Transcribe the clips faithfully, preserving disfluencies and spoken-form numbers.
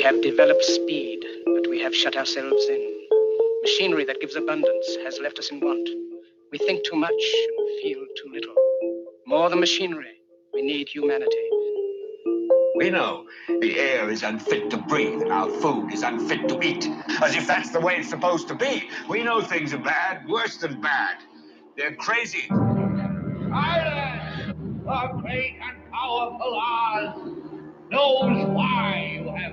We have developed speed, but we have shut ourselves in. Machinery that gives abundance has left us in want. We think too much and feel too little. More than machinery, we need humanity. We know the air is unfit to breathe and our food is unfit to eat, as if that's the way it's supposed to be. We know things are bad, worse than bad. They're crazy. Ireland, our great and powerful Oz, knows why you have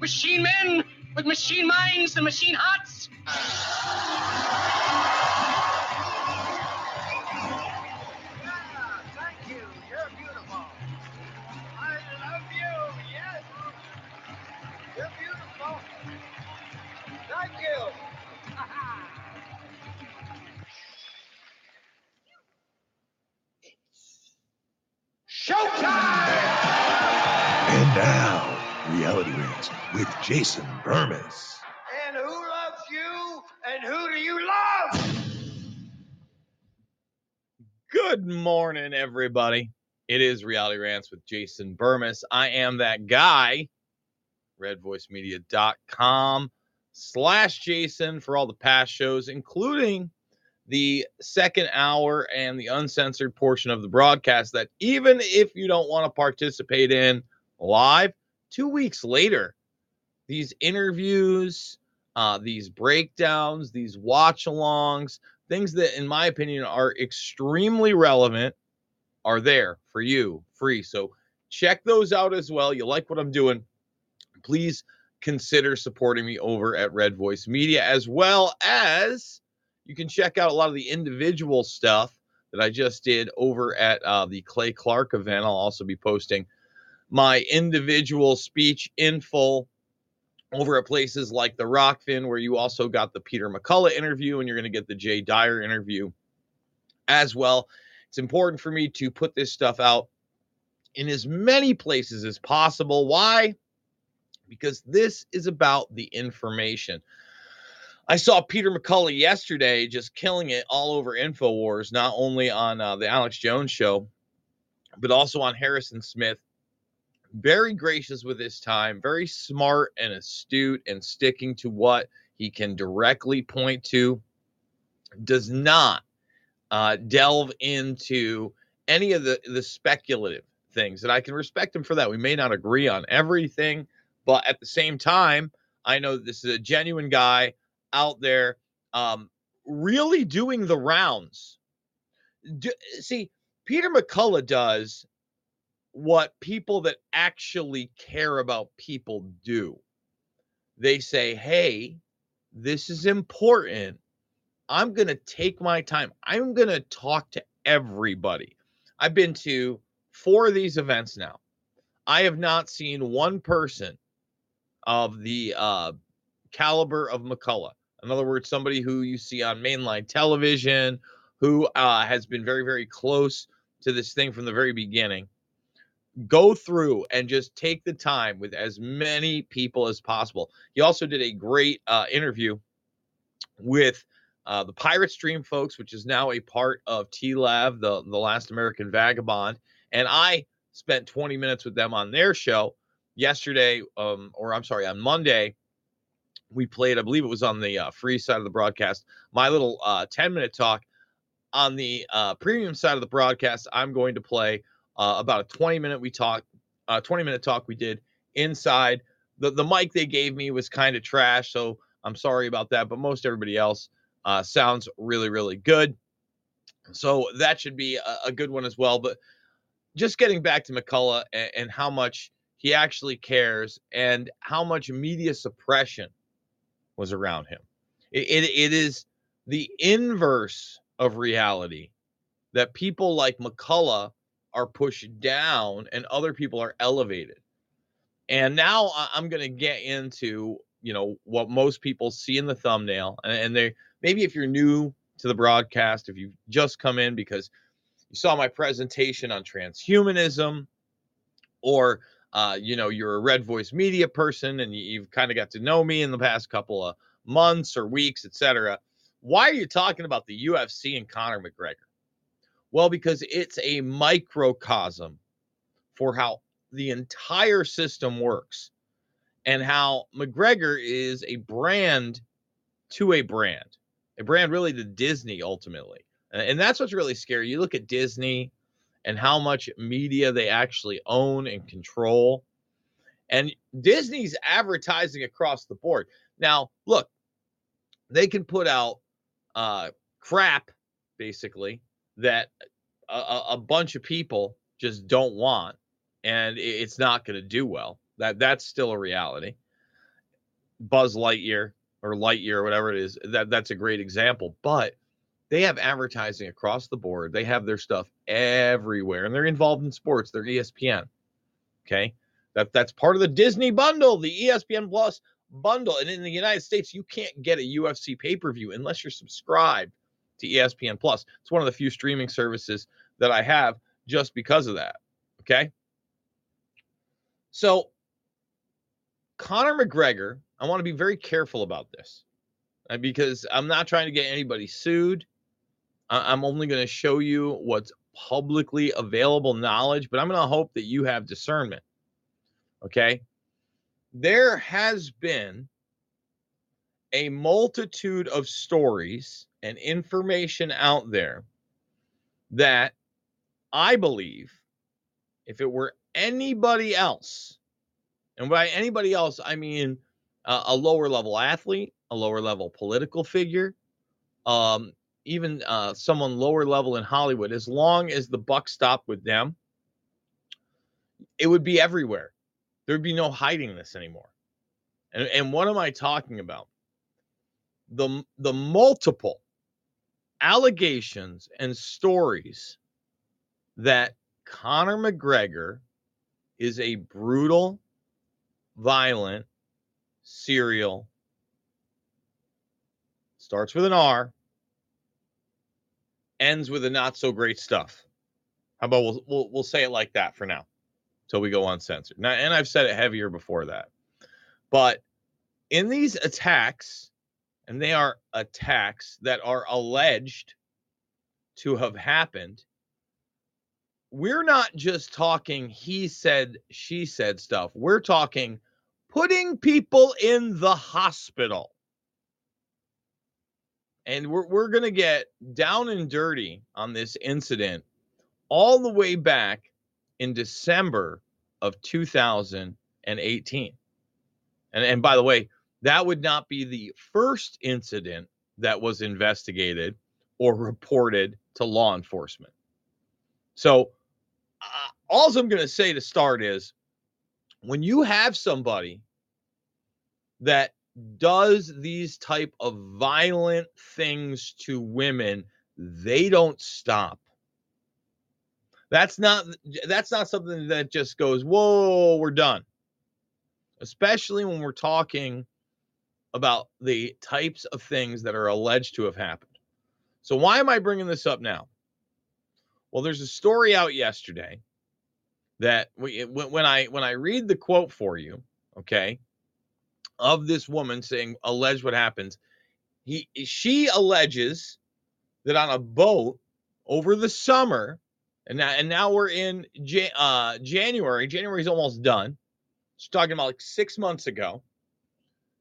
machine men with machine minds and machine hearts. Showtime! And now, Reality Rings with Jason Bermas. And who loves you, and who do you love? Good morning, everybody. It is Reality Rants with Jason Bermas. I am that guy. Red Voice Media dot com slash Jason for all the past shows, including the second hour and the uncensored portion of the broadcast that even if you don't want to participate in live, two weeks later, these interviews, uh, these breakdowns, these watch-alongs, things that, in my opinion, are extremely relevant are there for you, free. So check those out as well. You like what I'm doing, please consider supporting me over at Red Voice Media, as well as you can check out a lot of the individual stuff that I just did over at uh, the Clay Clark event. I'll also be posting my individual speech in full over at places like the Rockfin, where you also got the Peter McCullough interview, and you're going to get the Jay Dyer interview as well. It's important for me to put this stuff out in as many places as possible. Why? Because this is about the information. I saw Peter McCullough yesterday just killing it all over Infowars, not only on uh, the Alex Jones show, but also on Harrison Smith. Very gracious with his time, very smart and astute and sticking to what he can directly point to. Does not uh, delve into any of the, the speculative things. And I can respect him for that. We may not agree on everything, but at the same time, I know this is a genuine guy out there um, really doing the rounds. Do, see, Peter McCullough does what people that actually care about people do. They say, hey, this is important. I'm going to take my time. I'm going to talk to everybody. I've been to four of these events now. I have not seen one person of the uh, caliber of McCullough. In other words, somebody who you see on mainline television, who uh, has been very, very close to this thing from the very beginning, go through and just take the time with as many people as possible. He also did a great uh, interview with uh, the Pirate Stream folks, which is now a part of T L A V, the, the Last American Vagabond. And I spent twenty minutes with them on their show yesterday, um, or I'm sorry, on Monday. We played, I believe it was on the uh, free side of the broadcast, my little uh, ten-minute talk. On the uh, premium side of the broadcast, I'm going to play uh, about a twenty-minute we talk, uh, twenty-minute talk we did inside. The the mic they gave me was kind of trash, so I'm sorry about that. But most everybody else uh, sounds really, really good. So that should be a, a good one as well. But just getting back to McCullough and, and how much he actually cares and how much media suppression was around him. It, it it is the inverse of reality that people like McCullough are pushed down and other people are elevated. And now I'm going to get into, you know, what most people see in the thumbnail. And they, maybe if you're new to the broadcast, if you've just come in because you saw my presentation on transhumanism, or, uh, you know, you're a Red Voice Media person and you've kind of got to know me in the past couple of months or weeks, et cetera. Why are you talking about the U F C and Conor McGregor? Well, because it's a microcosm for how the entire system works and how McGregor is a brand to a brand, a brand really to Disney ultimately. And that's what's really scary. You look at Disney and how much media they actually own and control. And Disney's advertising across the board. Now, look, they can put out uh, crap, basically, that a, a bunch of people just don't want, and it's not going to do well. That that's still a reality. Buzz Lightyear or Lightyear or whatever it is, that, that's a great example. But they have advertising across the board. They have their stuff everywhere, and they're involved in sports. They're E S P N. Okay, that that's part of the Disney bundle, the E S P N Plus bundle. And in the United States, you can't get a U F C pay-per-view unless you're subscribed to E S P N Plus. It's one of the few streaming services that I have just because of that. Okay. So Conor McGregor, I want to be very careful about this because I'm not trying to get anybody sued. I'm only going to show you what's publicly available knowledge, but I'm going to hope that you have discernment. Okay. There has been a multitude of stories and information out there that I believe, if it were anybody else, and by anybody else, I mean uh, a lower level athlete, a lower level political figure, um, even uh, someone lower level in Hollywood, as long as the buck stopped with them, it would be everywhere. There'd be no hiding this anymore. And, and what am I talking about? The, the multiple allegations and stories that Conor McGregor is a brutal, violent, serial, starts with an R, ends with a not so great stuff. How about we'll, we'll, we'll say it like that for now till we go uncensored. Now, and I've said it heavier before that. But in these attacks, and they are attacks that are alleged to have happened, we're not just talking he said, she said stuff. We're talking putting people in the hospital. And we're, we're going to get down and dirty on this incident all the way back in December of two thousand eighteen. And, and by the way, that would not be the first incident that was investigated or reported to law enforcement. So uh, all I'm going to say to start is when you have somebody that does these type of violent things to women, they don't stop. That's not that's not something that just goes, whoa, we're done. Especially when we're talking about the types of things that are alleged to have happened. So why am I bringing this up now? Well, there's a story out yesterday that we, when I when I read the quote for you, okay, of this woman saying, allege what happens. He she alleges that on a boat over the summer, and now and now we're in Jan, uh, January. January's almost done. She's talking about like six months ago.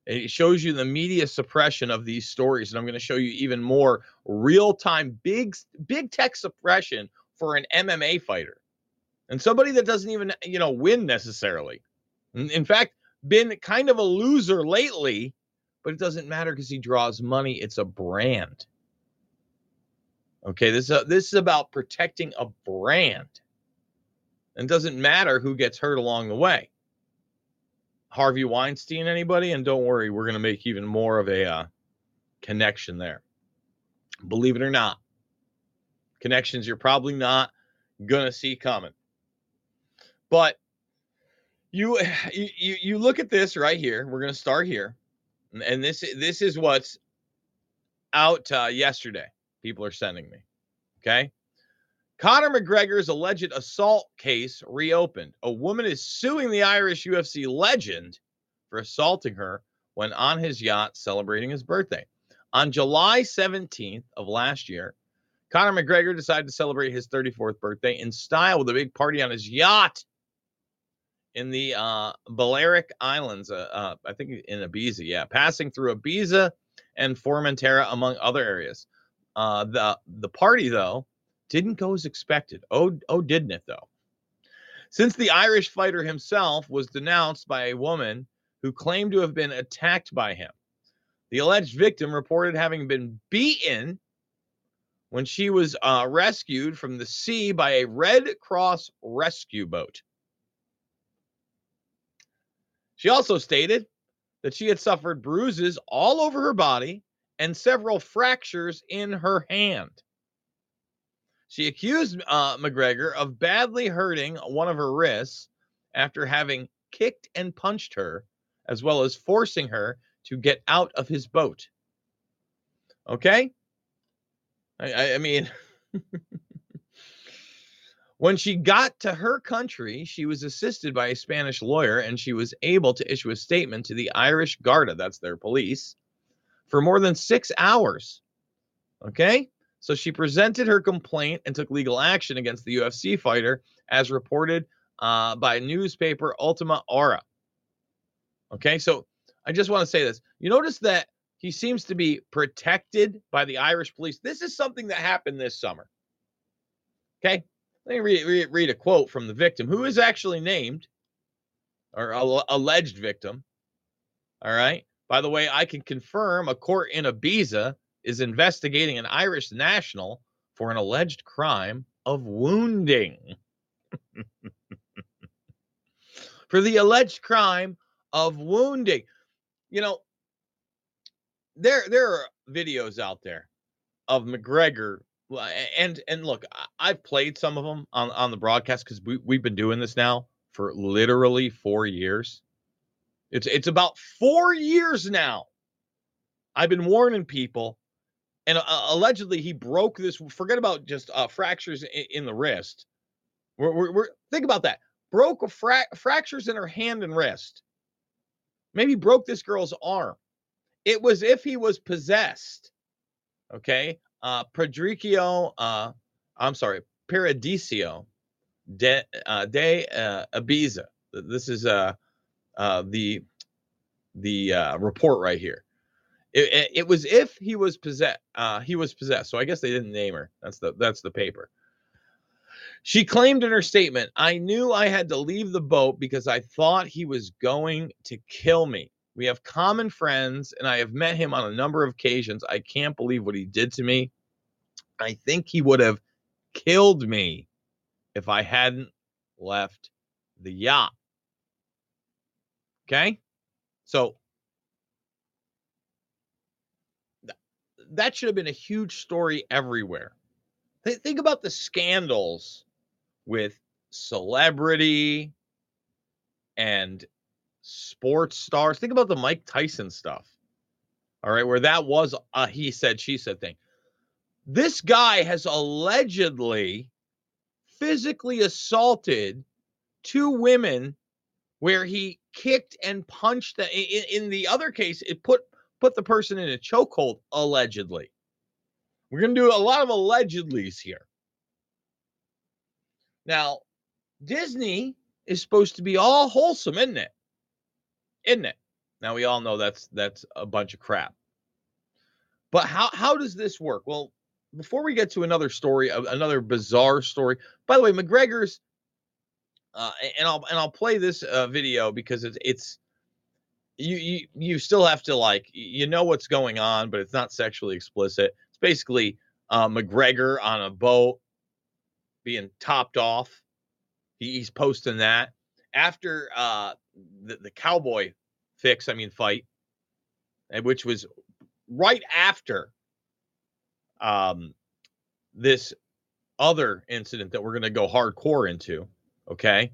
It shows you the media suppression of these stories. And I'm going to show you even more real-time big, big tech suppression for an M M A fighter and somebody that doesn't even, you know, win necessarily. In fact, been kind of a loser lately, but it doesn't matter because he draws money. It's a brand. Okay. This is a, this is about protecting a brand, and doesn't matter who gets hurt along the way. Harvey Weinstein, anybody? And don't worry, we're going to make even more of a uh, connection there. Believe it or not, connections you're probably not going to see coming. But you you you look at this right here. We're going to start here, and this this is what's out uh, yesterday. People are sending me. Okay, Conor McGregor's alleged assault case reopened. A woman is suing the Irish U F C legend for assaulting her when on his yacht celebrating his birthday. On July seventeenth of last year, Conor McGregor decided to celebrate his thirty-fourth birthday in style with a big party on his yacht in the uh, Balearic Islands, uh, uh, I think in Ibiza, yeah, passing through Ibiza and Formentera, among other areas. Uh, the the party, though, didn't go as expected. Oh, oh, didn't it, though? Since the Irish fighter himself was denounced by a woman who claimed to have been attacked by him. The alleged victim reported having been beaten when she was uh, rescued from the sea by a Red Cross rescue boat. She also stated that she had suffered bruises all over her body and several fractures in her hand. She accused uh, McGregor of badly hurting one of her wrists after having kicked and punched her, as well as forcing her to get out of his boat. Okay? I, I, I mean, when she got to her country, she was assisted by a Spanish lawyer, and she was able to issue a statement to the Irish Garda, that's their police, for more than six hours. Okay? So she presented her complaint and took legal action against the U F C fighter, as reported uh, by newspaper Ultima Hora. Okay, so I just want to say this. You notice that he seems to be protected by the Irish police. This is something that happened this summer. Okay, let me read, read, read a quote from the victim, who is actually named, or al- alleged victim. All right. By the way, I can confirm a court in Ibiza is investigating an Irish national for an alleged crime of wounding. For the alleged crime of wounding. You know, there there are videos out there of McGregor. And and look, I've played some of them on, on the broadcast because we, we've been doing this now for literally four years. It's, it's about four years now. I've been warning people. And uh, allegedly, he broke this. Forget about just uh, fractures in, in the wrist. We're, we're, we're think about that. Broke a fra- fractures in her hand and wrist. Maybe broke this girl's arm. It was if he was possessed. Okay, uh, Pedricio. Uh, I'm sorry, Paradiso de uh, de uh, Ibiza. This is uh, uh, the the uh, report right here. It, it, it was if he was possessed. Uh, he was possessed. So I guess they didn't name her. That's the that's the paper. She claimed in her statement, "I knew I had to leave the boat because I thought he was going to kill me. We have common friends, and I have met him on a number of occasions. I can't believe what he did to me. I think he would have killed me if I hadn't left the yacht." Okay, so that should have been a huge story everywhere. Th- think about the scandals with celebrity and sports stars. Think about the Mike Tyson stuff. All right, where that was a he said, she said thing. This guy has allegedly physically assaulted two women where he kicked and punched them. In, in the other case, it put put the person in a chokehold, allegedly. We're going to do a lot of allegedlys here. Now, Disney is supposed to be all wholesome, isn't it? Isn't it? Now, we all know that's that's a bunch of crap. But how, how does this work? Well, before we get to another story, another bizarre story. By the way, McGregor's, uh, and I'll and I'll play this uh, video because it's it's, You, you you still have to, like, you know what's going on, but it's not sexually explicit. It's basically uh, McGregor on a boat being topped off. He, he's posting that after uh, the, the cowboy fix, I mean fight, which was right after um, this other incident that we're going to go hardcore into. Okay.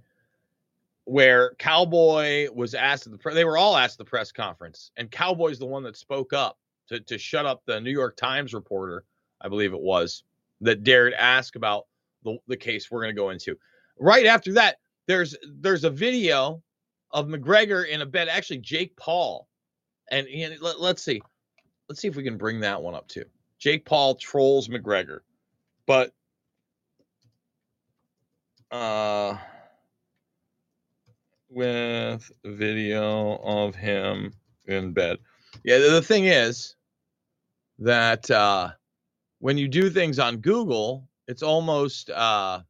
where Cowboy was asked at the pre- they were all asked at the press conference, and Cowboy's the one that spoke up to, to shut up the New York Times reporter, I believe it was, that dared ask about the, the case we're going to go into. Right after that, there's there's a video of McGregor in a bed, actually Jake Paul, and, and let, let's see, let's see if we can bring that one up too. Jake Paul trolls McGregor, but uh, with video of him in bed. Yeah, the, the thing is that uh, when you do things on Google, it's almost uh,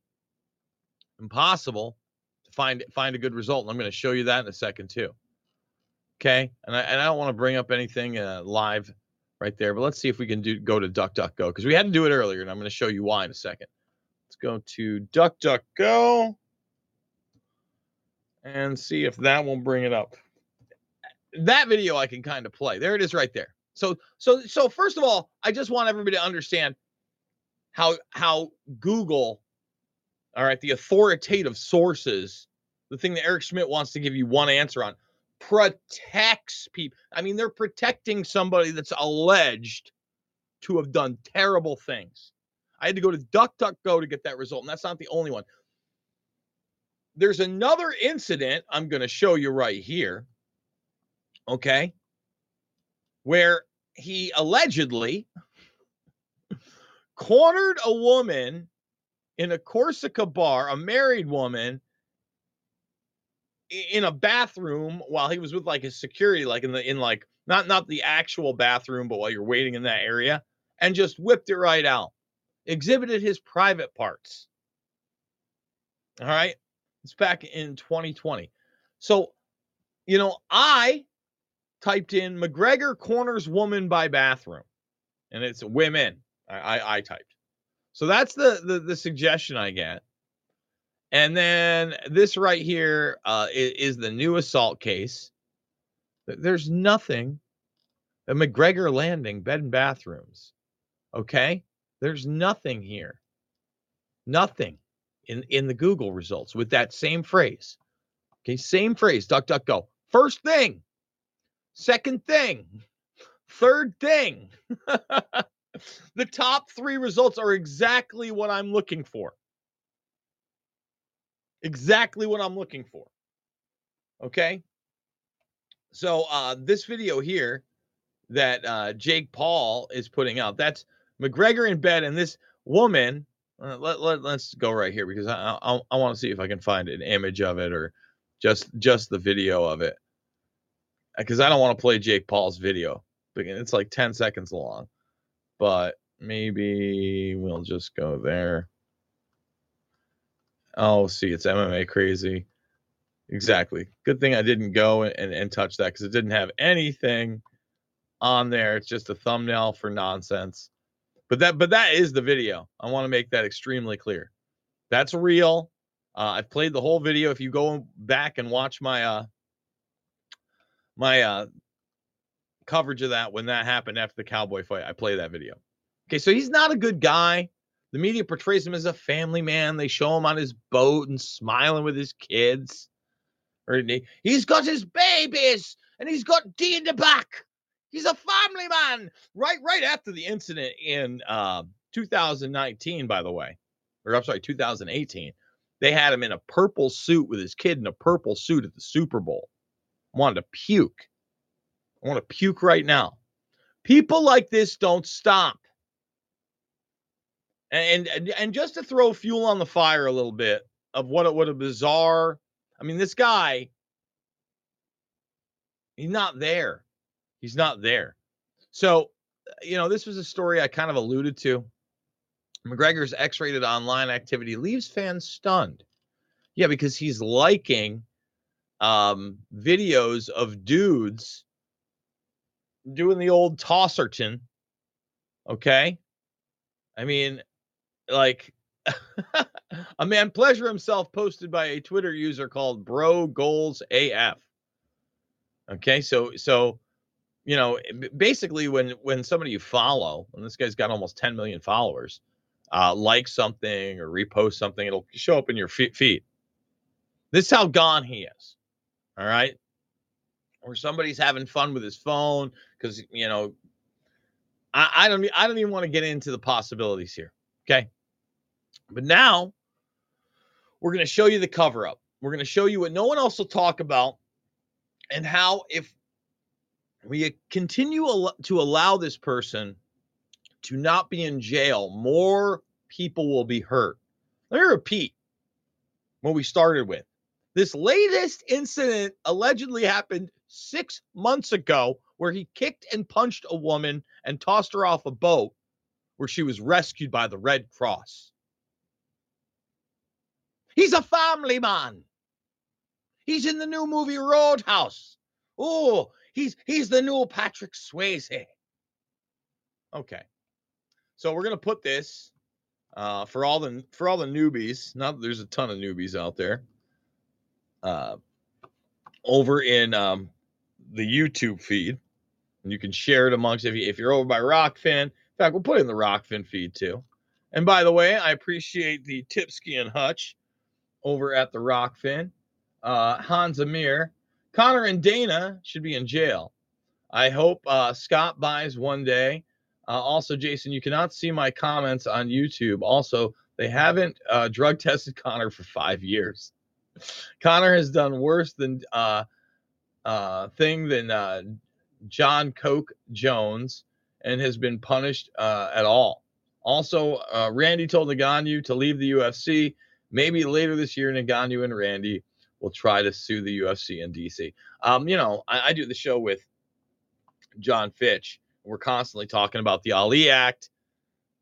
impossible to find find a good result. And I'm going to show you that in a second too. Okay, and I and I don't want to bring up anything uh, live right there, but let's see if we can do go to DuckDuckGo because we had to do it earlier, and I'm going to show you why in a second. Let's go to DuckDuckGo and see if that will bring it up. That video I can kind of play. There it is right there. So so so first of all, I just want everybody to understand how how Google, all right, the authoritative sources, the thing that Eric Schmidt wants to give you one answer on, protects people. I mean, they're protecting somebody that's alleged to have done terrible things. I had to go to DuckDuckGo to get that result, and that's not the only one. There's another incident I'm going to show you right here, okay, where he allegedly cornered a woman in a Corsica bar, a married woman, in a bathroom while he was with like his security, like in the, in like, not, not the actual bathroom, but while you're waiting in that area, and just whipped it right out, exhibited his private parts. All right. It's back in twenty twenty. So, you know, I typed in McGregor corners woman by bathroom, and it's women. I, I, I typed. So that's the, the, the suggestion I get. And then this right here uh, is, is the new assault case. There's nothing at McGregor Landing bed and bathrooms. Okay. There's nothing here. Nothing in, in the Google results with that same phrase. Okay. Same phrase, DuckDuckGo. First thing, second thing, third thing. The top three results are exactly what I'm looking for. Exactly what I'm looking for. Okay. So uh, this video here that uh, Jake Paul is putting out, that's McGregor in bed and this woman. Uh, let, let, let's go right here because I I, I want to see if I can find an image of it or just just the video of it. Because I don't want to play Jake Paul's video. It's like ten seconds long. But maybe we'll just go there. Oh, see, it's M M A crazy. Exactly. Good thing I didn't go and, and, and touch that because it didn't have anything on there. It's just a thumbnail for nonsense. But that but that is the video. I want to make that extremely clear. That's real. Uh, I've played the whole video. If you go back and watch my uh, my uh, coverage of that when that happened after the Cowboy fight, I play that video. Okay, so he's not a good guy. The media portrays him as a family man. They show him on his boat and smiling with his kids. Or he's got his babies and he's got D in the back. He's a family man. Right, right after the incident in uh, two thousand nineteen, by the way, or I'm sorry, two thousand eighteen, they had him in a purple suit with his kid in a purple suit at the Super Bowl. I wanted to puke. I want to puke right now. People like this don't stop. And, and and just to throw fuel on the fire a little bit of what a, what a bizarre, I mean, this guy, he's not there. He's not there. So, you know, this was a story I kind of alluded to. McGregor's X-rated online activity leaves fans stunned. Yeah, because he's liking um, videos of dudes doing the old tosserton. Okay. I mean, like a man pleasure himself posted by a Twitter user called Bro Goals A F. Okay, so so you know, basically when when somebody you follow, and this guy's got almost ten million followers, uh, like something or repost something, it'll show up in your feed. This is how gone he is. All right. Or somebody's having fun with his phone because, you know, I, I don't I don't even want to get into the possibilities here. OK, but now we're going to show you the cover up. We're going to show you what no one else will talk about and how if we continue al- to allow this person to not be in jail, more people will be hurt. Let me repeat what we started with. This latest incident allegedly happened six months ago where he kicked and punched a woman and tossed her off a boat where she was rescued by the Red Cross. He's a family man. He's in the new movie Roadhouse. Oh, he's he's the new Patrick Swayze. Okay. So we're going to put this uh, for all the for all the newbies. Not that there's a ton of newbies out there. Uh, over in um, the YouTube feed, and you can share it amongst if, you, if you're over by Rockfin. In fact, we'll put it in the Rockfin feed too. And by the way, I appreciate the Tipski and Hutch over at the Rockfin. Uh, Hans Amir, Connor and Dana should be in jail. I hope uh, Scott buys one day. Uh, also, Jason, you cannot see my comments on YouTube. Also, they haven't uh, drug tested Connor for five years. Connor has done worse than uh, uh, thing than uh, John Coke Jones and has been punished uh, at all. Also, uh, Randy told Ngannou to leave the U F C. Maybe later this year, Ngannou and Randy will try to sue the U F C in D C. Um, you know, I, I do the show with John Fitch. We're constantly talking about the Ali Act.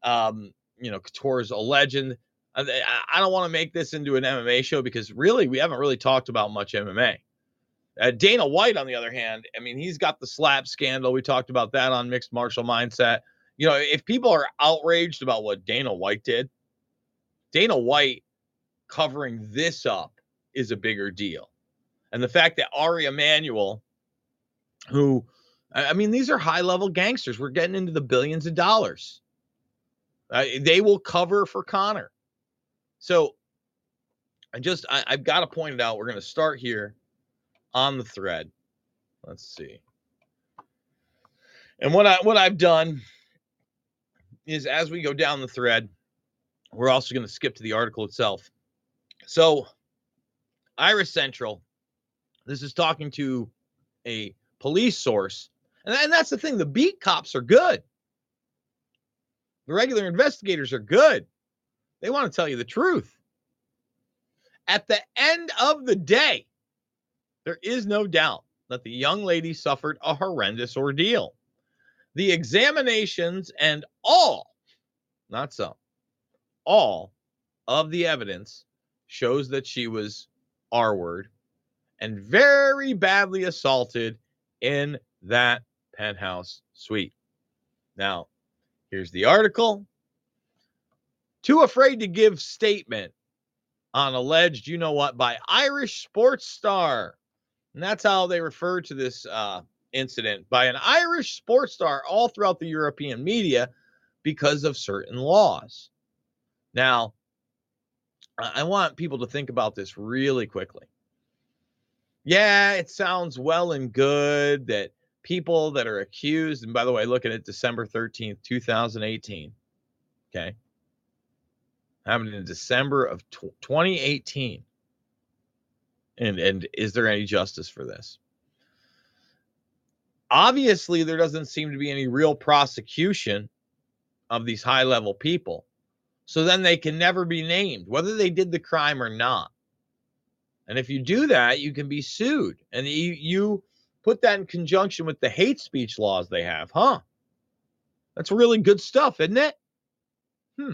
Um, you know, Couture's a legend. I don't want to make this into an M M A show because really we haven't really talked about much M M A. Uh, Dana White, on the other hand, I mean, he's got the slap scandal. We talked about that on Mixed Martial Mindset. You know, if people are outraged about what Dana White did, Dana White covering this up is a bigger deal. And the fact that Ari Emanuel, who, I mean, these are high level gangsters. We're getting into the billions of dollars. Uh, they will cover for Connor. So I just, I, I've got to point it out. We're going to start here on the thread. Let's see. And what I, what I've done is as we go down the thread, we're also going to skip to the article itself. So Iris Central, this is talking to a police source. And, and that's the thing. The beat cops are good. The regular investigators are good. They want to tell you the truth. At the end of the day, there is no doubt that the young lady suffered a horrendous ordeal. The examinations and all, not some, all of the evidence shows that she was R-word and very badly assaulted in that penthouse suite. Now, here's the article. Too afraid to give statement on alleged, you know what, by Irish sports star. And that's how they refer to this uh, incident, by an Irish sports star all throughout the European media because of certain laws. Now, I want people to think about this really quickly. Yeah, it sounds well and good that people that are accused, and by the way, looking at December thirteenth, twenty eighteen, okay, happened in December of twenty eighteen. And, and is there any justice for this? Obviously, there doesn't seem to be any real prosecution of these high-level people. So then they can never be named, whether they did the crime or not. And if you do that, you can be sued. And you, you put that in conjunction with the hate speech laws they have, huh? That's really good stuff, isn't it? Hmm.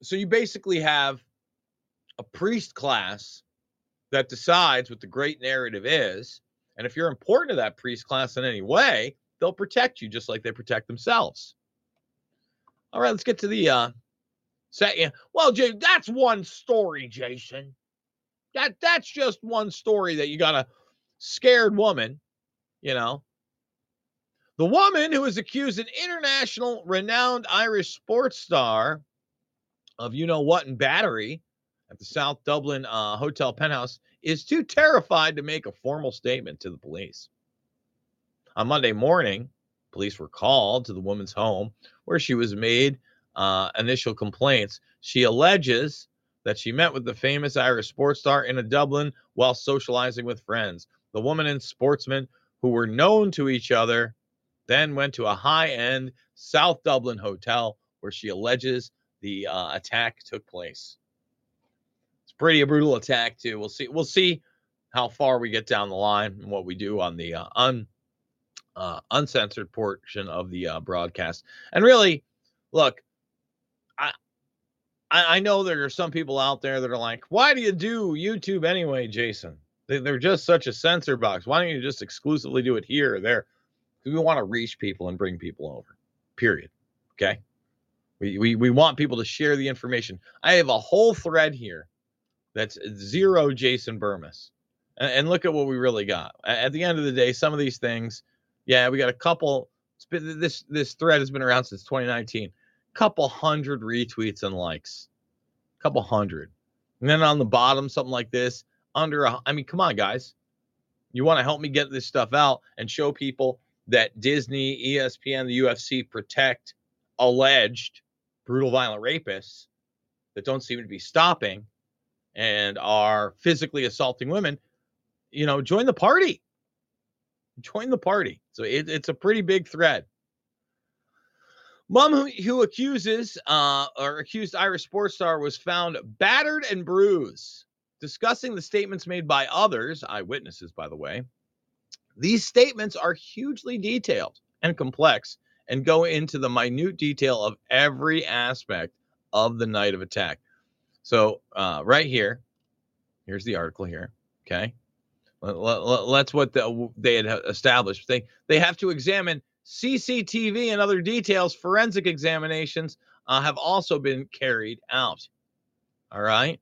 So you basically have a priest class that decides what the great narrative is. And if you're important to that priest class in any way, they'll protect you just like they protect themselves. All right, let's get to the uh, set. Yeah. Well, Jay, that's one story, Jason. That That's just one story that you got a scared woman, you know. The woman who is accused an international renowned Irish sports star of you-know-what and battery at the South Dublin uh, Hotel Penthouse is too terrified to make a formal statement to the police. On Monday morning, police were called to the woman's home where she was made uh, initial complaints. She alleges that she met with the famous Irish sports star in a Dublin while socializing with friends. The woman and sportsman, who were known to each other, then went to a high-end South Dublin hotel where she alleges the uh, attack took place. Pretty a brutal attack too. We'll see. We'll see how far we get down the line and what we do on the uh, un uh, uncensored portion of the uh, broadcast. And really, look, I I know there are some people out there that are like, "Why do you do YouTube anyway, Jason? They're just such a censor box. Why don't you just exclusively do it here or there?" Because we want to reach people and bring people over. Period. Okay. We we we want people to share the information. I have a whole thread here. That's zero Jason Bermas. And, and look at what we really got. At the end of the day, some of these things, yeah, we got a couple. It's been, this, this thread has been around since twenty nineteen. Couple hundred retweets and likes. Couple hundred. And then on the bottom, something like this. Under, a, I mean, come on, guys. You want to help me get this stuff out and show people that Disney, E S P N, the U F C protect alleged brutal, violent rapists that don't seem to be stopping and are physically assaulting women, you know, join the party. Join the party. So it, it's a pretty big thread. Mom who, who accuses uh, or accused Irish sports star was found battered and bruised. Discussing the statements made by others, eyewitnesses, by the way, these statements are hugely detailed and complex and go into the minute detail of every aspect of the night of attack. So uh, right here, here's the article here, okay? Let, let, let's what the, they had established. They, they have to examine C C T V and other details. Forensic examinations uh, have also been carried out, all right?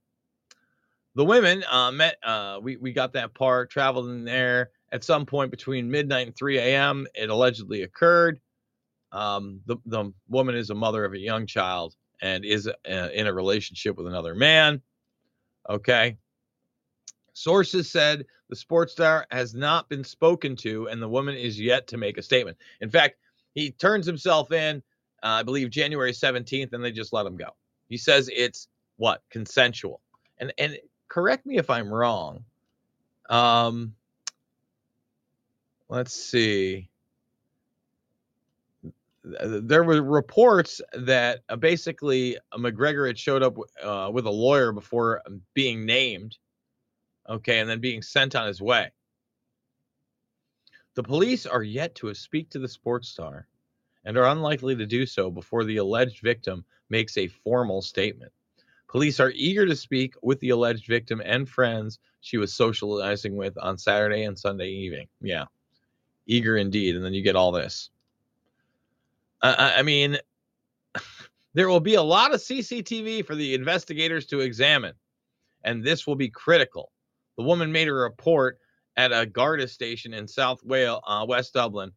The women uh, met, uh, we, we got that part, traveled in there at some point between midnight and three a.m. It allegedly occurred. Um, the, the woman is a mother of a young child and is uh, in a relationship with another man. Okay. Sources said the sports star has not been spoken to and the woman is yet to make a statement. In fact, he turns himself in, uh, I believe, January seventeenth, and they just let him go. He says it's what? Consensual. And and correct me if I'm wrong. Um, let's see. There were reports that uh, basically uh, McGregor had showed up uh, with a lawyer before being named, okay, and then being sent on his way. The police are yet to speak to the sports star and are unlikely to do so before the alleged victim makes a formal statement. Police are eager to speak with the alleged victim and friends she was socializing with on Saturday and Sunday evening. Yeah, eager indeed. And then you get all this. I mean, there will be a lot of C C T V for the investigators to examine, and this will be critical. The woman made a report at a Garda station in South Wales, uh, West Dublin,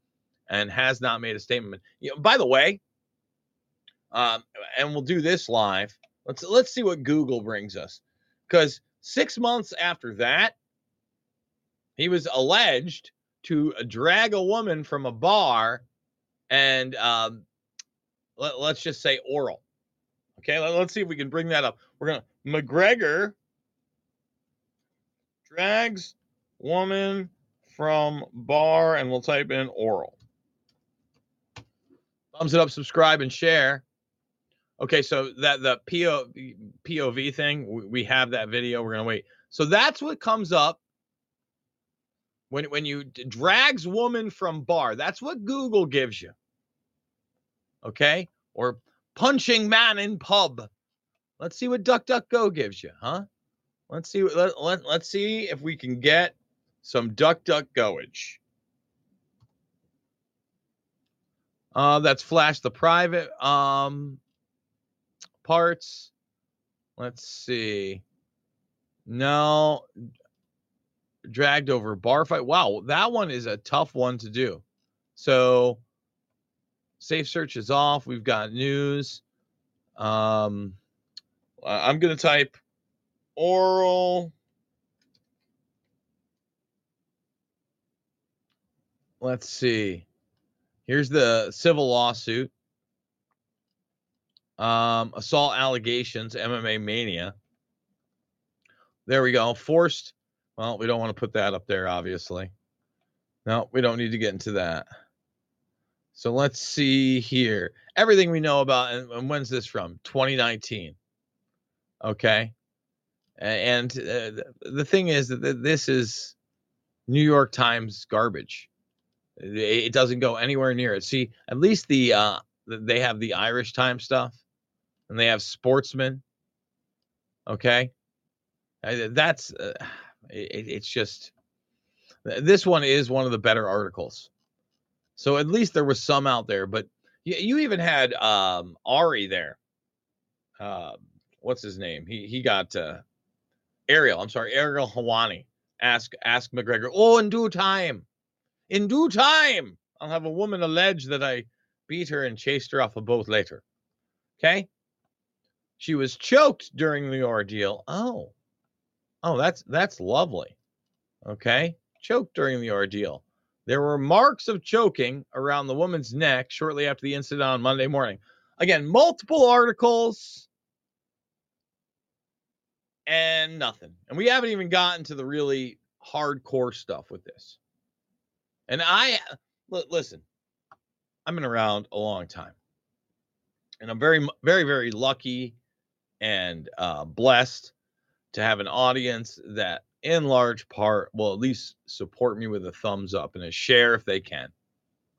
and has not made a statement. You know, by the way, um, and we'll do this live. Let's let's see what Google brings us, because six months after that, he was alleged to drag a woman from a bar. And um, let, let's just say oral. Okay, let, let's see if we can bring that up. We're going to, McGregor drags woman from bar, and we'll type in oral. Thumbs it up, subscribe, and share. Okay, so that the P O V thing, we, we have that video. We're going to wait. So that's what comes up. When when you drags woman from bar, that's what Google gives you. Okay? Or punching man in pub. Let's see what DuckDuckGo gives you, huh? Let's see let, let, let's see if we can get some DuckDuckGoage. Uh that's flashed the private um parts. Let's see. No, dragged over bar fight. Wow, that one is a tough one to do. So safe search is off. We've got news. Um, Uh, I'm going to type oral. Let's see. Here's the civil lawsuit. Um, assault allegations, M M A Mania. There we go. Forced. Well, we don't want to put that up there, obviously. No, we don't need to get into that. So let's see here. Everything we know about, and, and when's this from? twenty nineteen. Okay. And uh, the thing is that this is New York Times garbage. It doesn't go anywhere near it. See, at least the uh, they have the Irish Times stuff, and they have Sportsman. Okay. That's, uh, it, it's just, this one is one of the better articles. So at least there was some out there, but you, you even had um, Ari there. Uh, what's his name? He he got uh, Ariel. I'm sorry, Ariel Helwani. Ask ask McGregor. Oh, in due time, in due time, I'll have a woman allege that I beat her and chased her off a boat later. Okay. She was choked during the ordeal. Oh. Oh, that's that's lovely. Okay. Choked during the ordeal. There were marks of choking around the woman's neck shortly after the incident on Monday morning. Again, multiple articles and nothing. And we haven't even gotten to the really hardcore stuff with this. And I, l- listen, I've been around a long time. And I'm very, very, very lucky and uh, blessed to have an audience that in large part will at least support me with a thumbs up and a share if they can.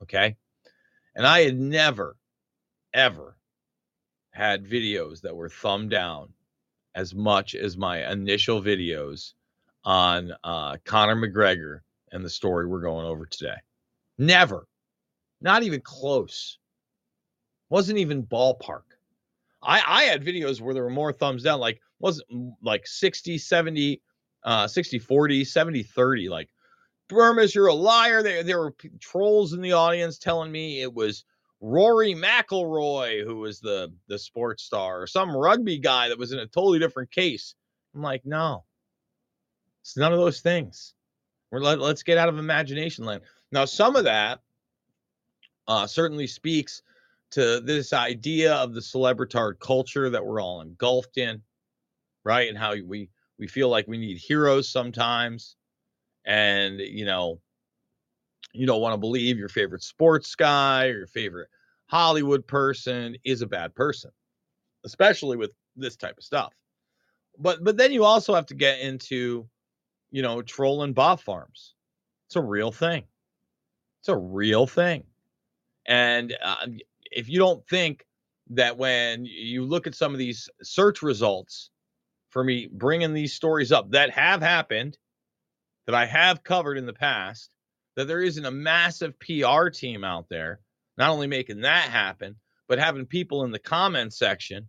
Okay. And I had never, ever had videos that were thumbed down as much as my initial videos on uh, Conor McGregor and the story we're going over today. Never, not even close. Wasn't even ballpark. I, I had videos where there were more thumbs down, like wasn't like sixty, seventy, uh, sixty, forty, seventy, thirty, like Bermas, you're a liar. There, there were p- trolls in the audience telling me it was Rory McIlroy, who was the, the sports star, or some rugby guy that was in a totally different case. I'm like, no, it's none of those things. We're let, let's get out of imagination land. Now, some of that uh, certainly speaks to this idea of the celebritard culture that we're all engulfed in, right? And how we, we feel like we need heroes sometimes. And, you know, you don't want to believe your favorite sports guy or your favorite Hollywood person is a bad person, especially with this type of stuff. But, but then you also have to get into, you know, troll and bot farms. It's a real thing. It's a real thing. And, uh, if you don't think that when you look at some of these search results for me bringing these stories up that have happened, that I have covered in the past, that there isn't a massive P R team out there, not only making that happen, but having people in the comment section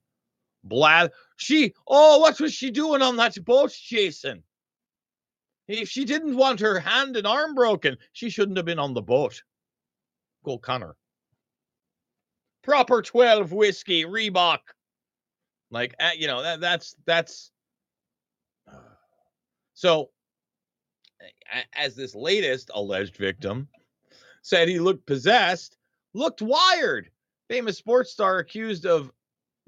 blather, she, oh, what was she doing on that boat, Jason? If she didn't want her hand and arm broken, she shouldn't have been on the boat. Go Connor. Proper twelve whiskey, Reebok. Like, you know, that that's, that's. So, as this latest alleged victim said, he looked possessed, looked wired. Famous sports star accused of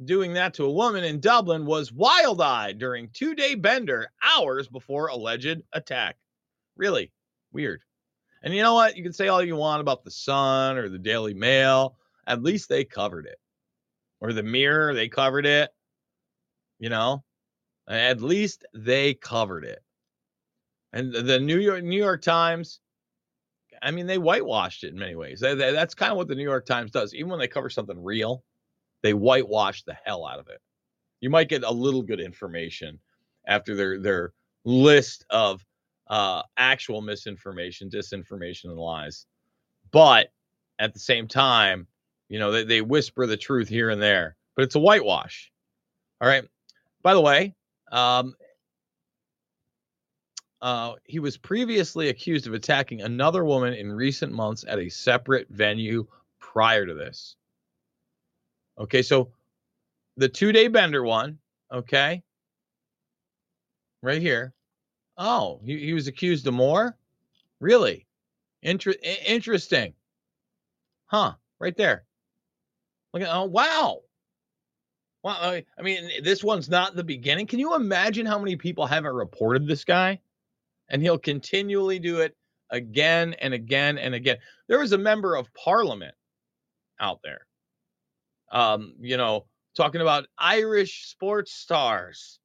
doing that to a woman in Dublin was wild-eyed during two-day bender hours before alleged attack. Really weird. And you know what? You can say all you want about the Sun or the Daily Mail. At least they covered it. Or the Mirror, they covered it. You know, at least they covered it. And the New York New York Times, I mean, they whitewashed it in many ways. They, they, that's kind of what the New York Times does. Even when they cover something real, they whitewash the hell out of it. You might get a little good information after their their list of uh, actual misinformation, disinformation, and lies. But at the same time, you know, they, they whisper the truth here and there, but it's a whitewash. All right. By the way, um, uh, he was previously accused of attacking another woman in recent months at a separate venue prior to this. Okay. So the two day bender one, Okay. Right here. Oh, he, he was accused of more? Really? Inter- interesting. Huh. Right there. Look at, oh, wow. Wow. I mean, this one's not the beginning. Can you imagine how many people haven't reported this guy? And he'll continually do it again and again and again. There was a member of parliament out there, um, you know, talking about Irish sports stars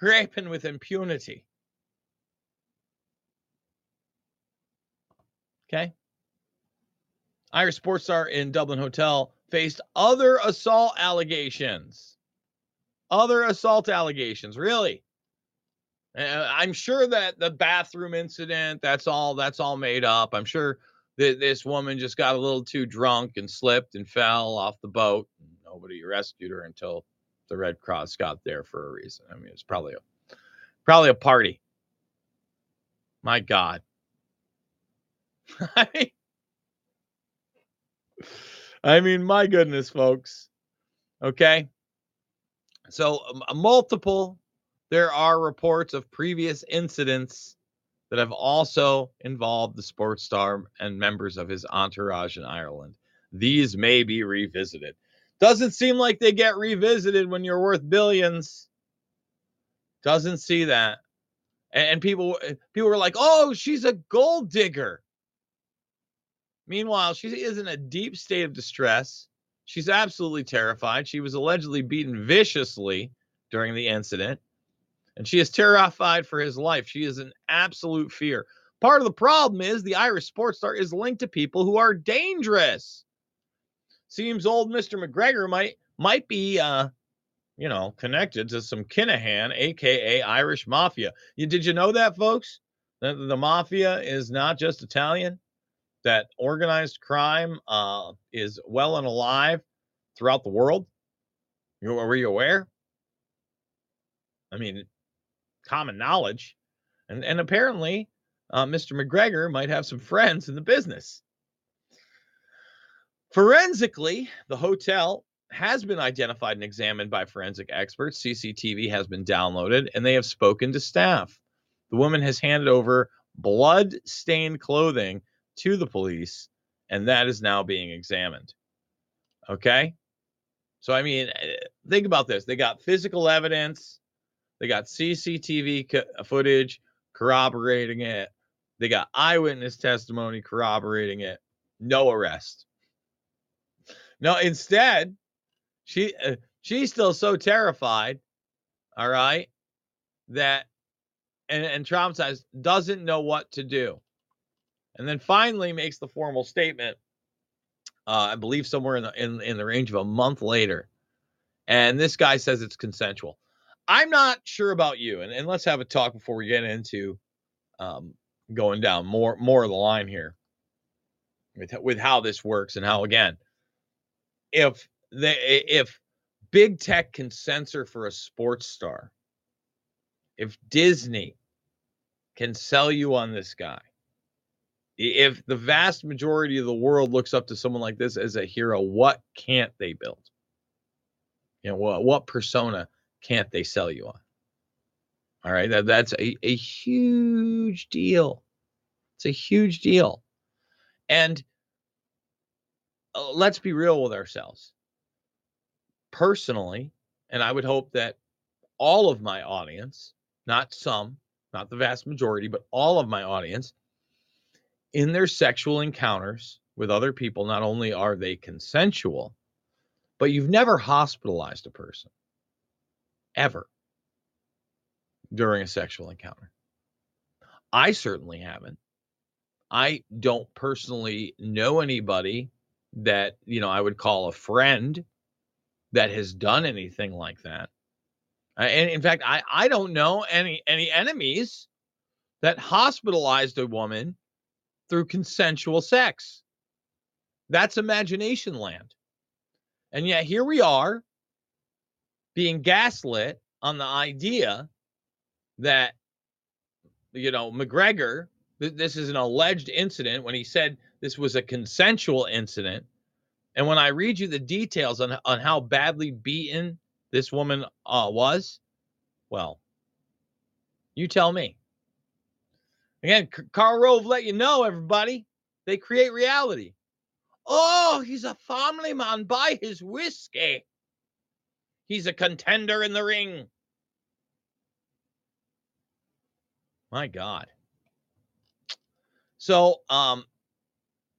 raping with impunity. Okay. Irish sports star in Dublin hotel faced other assault allegations. Other assault allegations, really? I'm sure that the bathroom incident, that's all, that's all made up. I'm sure that this woman just got a little too drunk and slipped and fell off the boat. Nobody rescued her until the Red Cross got there for a reason. I mean, it's probably a, probably a party. My God. I mean, my goodness, folks. Okay. So a, a multiple, there are reports of previous incidents that have also involved the sports star and members of his entourage in Ireland. These may be revisited. Doesn't seem like they get revisited when you're worth billions. Doesn't see that. And people, people were like, oh, she's a gold digger. Meanwhile, she is in a deep state of distress. She's absolutely terrified. She was allegedly beaten viciously during the incident. And she is terrified for his life. She is in absolute fear. Part of the problem is the Irish sports star is linked to people who are dangerous. Seems old Mister McGregor might might be, uh, you know, connected to some Kinahan, a k a. Irish mafia. You, did you know that, folks? That the mafia is not just Italian. That organized crime uh, is well and alive throughout the world. You, were you aware? I mean, common knowledge. And and apparently, uh, Mister McGregor might have some friends in the business. Forensically, the hotel has been identified and examined by forensic experts. C C T V has been downloaded, and they have spoken to staff. The woman has handed over blood-stained clothing to the police, and that is now being examined. Okay? So, I mean, think about this. They got physical evidence. They got C C T V co- footage corroborating it. They got eyewitness testimony corroborating it. No arrest. No, instead, she uh, she's still so terrified, all right, that and, and traumatized, doesn't know what to do. And then finally makes the formal statement, uh, I believe somewhere in the, in, in the range of a month later. And this guy says it's consensual. I'm not sure about you, and, and let's have a talk before we get into um, going down more more of the line here with, with how this works and how, again, if they, if big tech can censor for a sports star, if Disney can sell you on this guy, if the vast majority of the world looks up to someone like this as a hero, what can't they build? You know, what, what persona can't they sell you on? All right. That, that's a, a huge deal. It's a huge deal. And uh, let's be real with ourselves. Personally, and I would hope that all of my audience, not some, not the vast majority, but all of my audience, in their sexual encounters with other people, not only are they consensual, but you've never hospitalized a person. Ever during a sexual encounter. I certainly haven't. I don't personally know anybody that, you know, I would call a friend that has done anything like that. Uh, and in fact, I, I don't know any, any enemies that hospitalized a woman through consensual sex. That's imagination land. And yet here we are, being gaslit on the idea that, you know, McGregor, th- this is an alleged incident when he said this was a consensual incident. And when I read you the details on, on how badly beaten this woman uh, was? Well, you tell me. Again, C- Karl Rove let you know, everybody. They create reality. Oh, he's a family man. Buy his whiskey. He's a contender in the ring. My God. So um,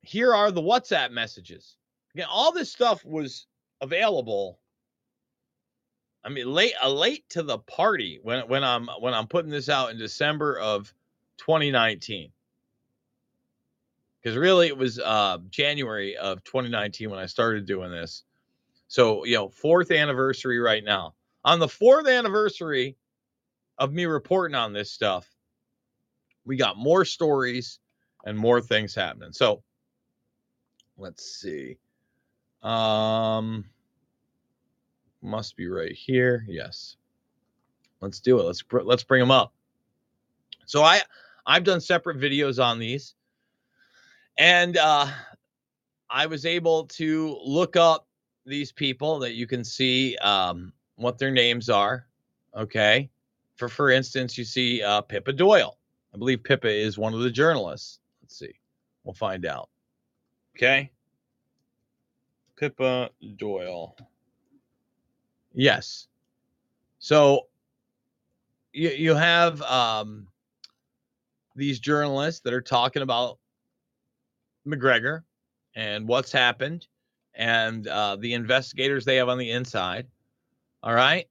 here are the WhatsApp messages. Again, all this stuff was available. I mean, late, uh, late to the party when when I'm when I'm putting this out in December of twenty nineteen. Because really, it was uh, January of twenty nineteen when I started doing this. So, you know, fourth anniversary right now. On the fourth anniversary of me reporting on this stuff, we got more stories and more things happening. So let's see. Um, must be right here. Yes. Let's do it. Let's let's bring them up. So I I've done separate videos on these, and uh, I was able to look up these people that you can see um, what their names are. Okay. For for instance, you see uh, Pippa Doyle. I believe Pippa is one of the journalists. Let's see. We'll find out. Okay. Pippa Doyle. Yes. So you, you have um, these journalists that are talking about McGregor and what's happened and uh, the investigators they have on the inside. All right.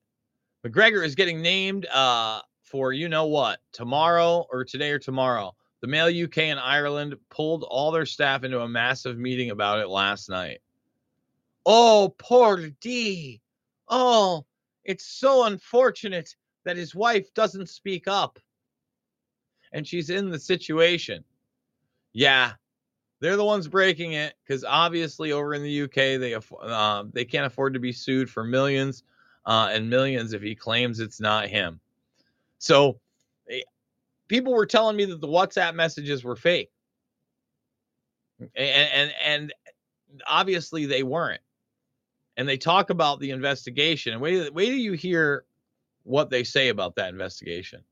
McGregor is getting named uh, for you know what, tomorrow or today or tomorrow. The Mail U K and Ireland pulled all their staff into a massive meeting about it last night. Oh, poor D. Oh, it's so unfortunate that his wife doesn't speak up. And she's in the situation. Yeah, they're the ones breaking it because obviously over in the U K, they uh, they can't afford to be sued for millions uh, and millions if he claims it's not him. So people were telling me that the WhatsApp messages were fake. And, and, and obviously they weren't. And they talk about the investigation. And wait, wait till you hear what they say about that investigation.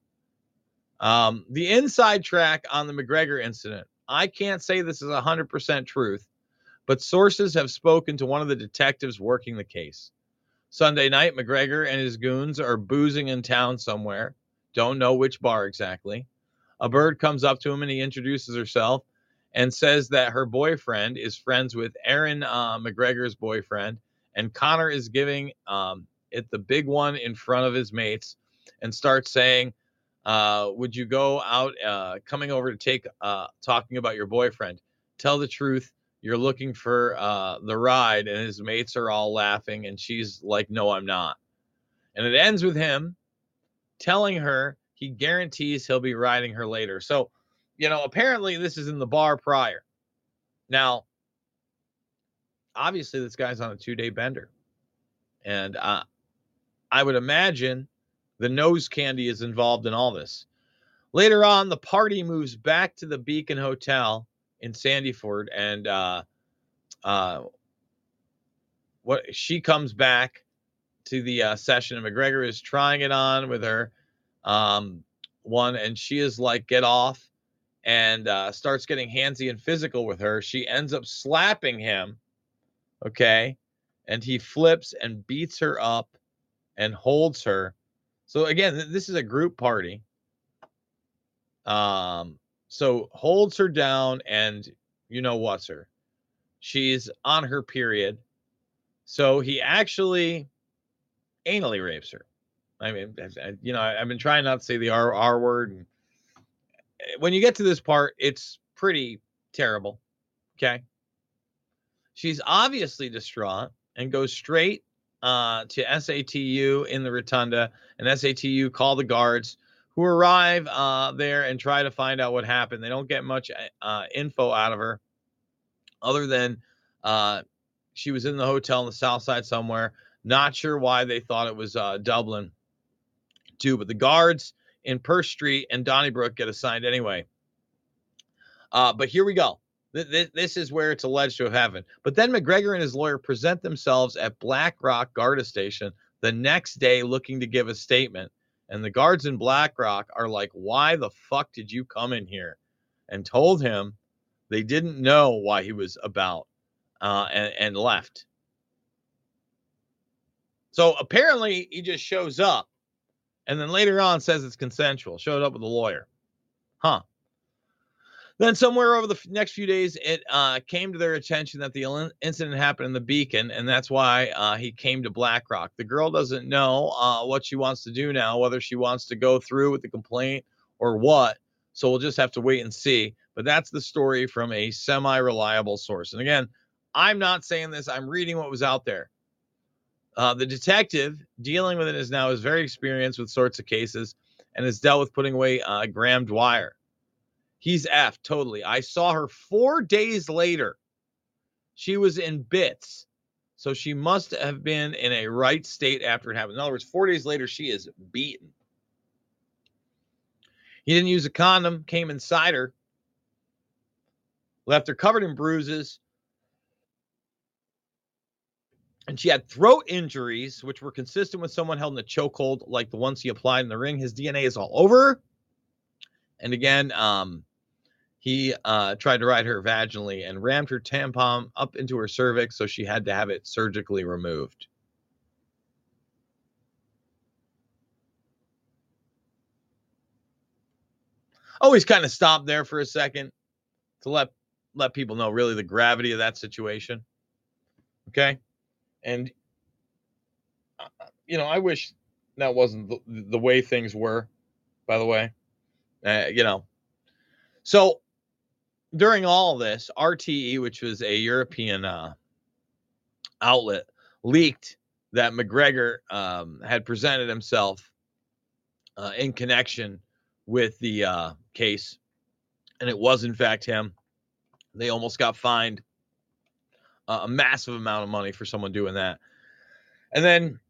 Um, the inside track on the McGregor incident. I can't say this is one hundred percent truth, but sources have spoken to one of the detectives working the case. Sunday night, McGregor and his goons are boozing in town somewhere. Don't know which bar exactly. A bird comes up to him and he introduces herself and says that her boyfriend is friends with Aaron uh, McGregor's boyfriend. And Connor is giving um, it the big one in front of his mates and starts saying, uh, would you go out uh, coming over to take uh, talking about your boyfriend? Tell the truth. You're looking for uh, the ride. And his mates are all laughing. And she's like, no, I'm not. And it ends with him telling her he guarantees he'll be riding her later. So, you know, apparently this is in the bar prior. Now, obviously this guy's on a two-day bender. And uh, I would imagine the nose candy is involved in all this. Later on, the party moves back to the Beacon Hotel in Sandyford. And uh, uh, what she comes back to the uh, session, and McGregor is trying it on with her um, one. And she is like, get off. And uh, starts getting handsy and physical with her. She ends up slapping him. Okay. And he flips and beats her up and holds her. So again, th- this is a group party. Um, so holds her down and you know what's her. She's on her period. So he actually anally rapes her. I mean, you know, I've been trying not to say the R, R word. And when you get to this part, it's pretty terrible. Okay. She's obviously distraught and goes straight uh, to S A T U in the rotunda, and S A T U call the guards who arrive uh, there and try to find out what happened. They don't get much uh, info out of her other than uh, she was in the hotel on the south side somewhere. Not sure why they thought it was uh, Dublin, too. But the guards in Purse Street and Donnybrook get assigned anyway. Uh, but here we go. This is where it's alleged to have happened. But then McGregor and his lawyer present themselves at Blackrock Garda Station the next day looking to give a statement. And the guards in Blackrock are like, why the fuck did you come in here? And told him they didn't know why he was about uh, and, and left. So apparently he just shows up and then later on says it's consensual. Showed up with a lawyer. Huh. Then somewhere over the f- next few days, it uh, came to their attention that the in- incident happened in the Beacon, and that's why uh, he came to Blackrock. The girl doesn't know uh, what she wants to do now, whether she wants to go through with the complaint or what, so we'll just have to wait and see. But that's the story from a semi-reliable source. And again, I'm not saying this. I'm reading what was out there. Uh, the detective dealing with it is now is very experienced with sorts of cases and has dealt with putting away uh, Graham Dwyer. He's F totally. I saw her four days later. She was in bits. So she must have been in a right state after it happened. In other words, four days later, she is beaten. He didn't use a condom, came inside her, left her covered in bruises. And she had throat injuries, which were consistent with someone held in a chokehold, like the ones he applied in the ring. His D N A is all over her. And again, um, he uh, tried to ride her vaginally and rammed her tampon up into her cervix, so she had to have it surgically removed. Always kind of stopped there for a second to let let people know really the gravity of that situation. Okay, and you know, I wish that wasn't the, the way things were. By the way. Uh, you know, so during all this, R T E, which was a European uh, outlet, leaked that McGregor um, had presented himself uh, in connection with the uh, case. And it was, in fact, him. They almost got fined uh, a massive amount of money for someone doing that. And then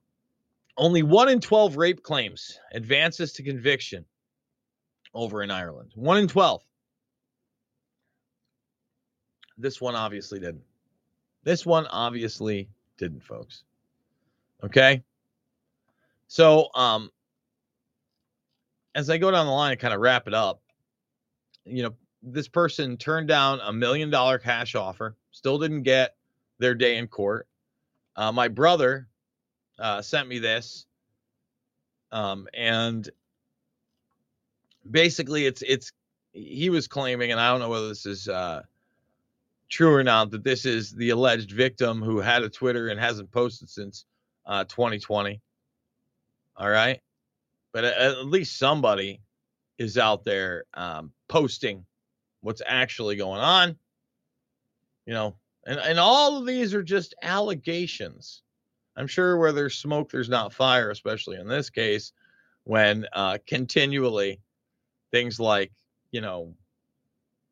only one in twelve rape claims advances to conviction. Over in Ireland, one in twelve. This one obviously didn't. This one obviously didn't, folks. Okay. So, um, as I go down the line and kind of wrap it up, you know, this person turned down a million dollar cash offer, still didn't get their day in court. Uh, my brother uh, sent me this, um, and. Basically, it's it's he was claiming, and I don't know whether this is uh, true or not, that this is the alleged victim who had a Twitter and hasn't posted since uh, twenty twenty. All right. But at, at least somebody is out there um, posting what's actually going on. You know, and, and all of these are just allegations. I'm sure where there's smoke, there's not fire, especially in this case, when uh, continually. Things like, you know,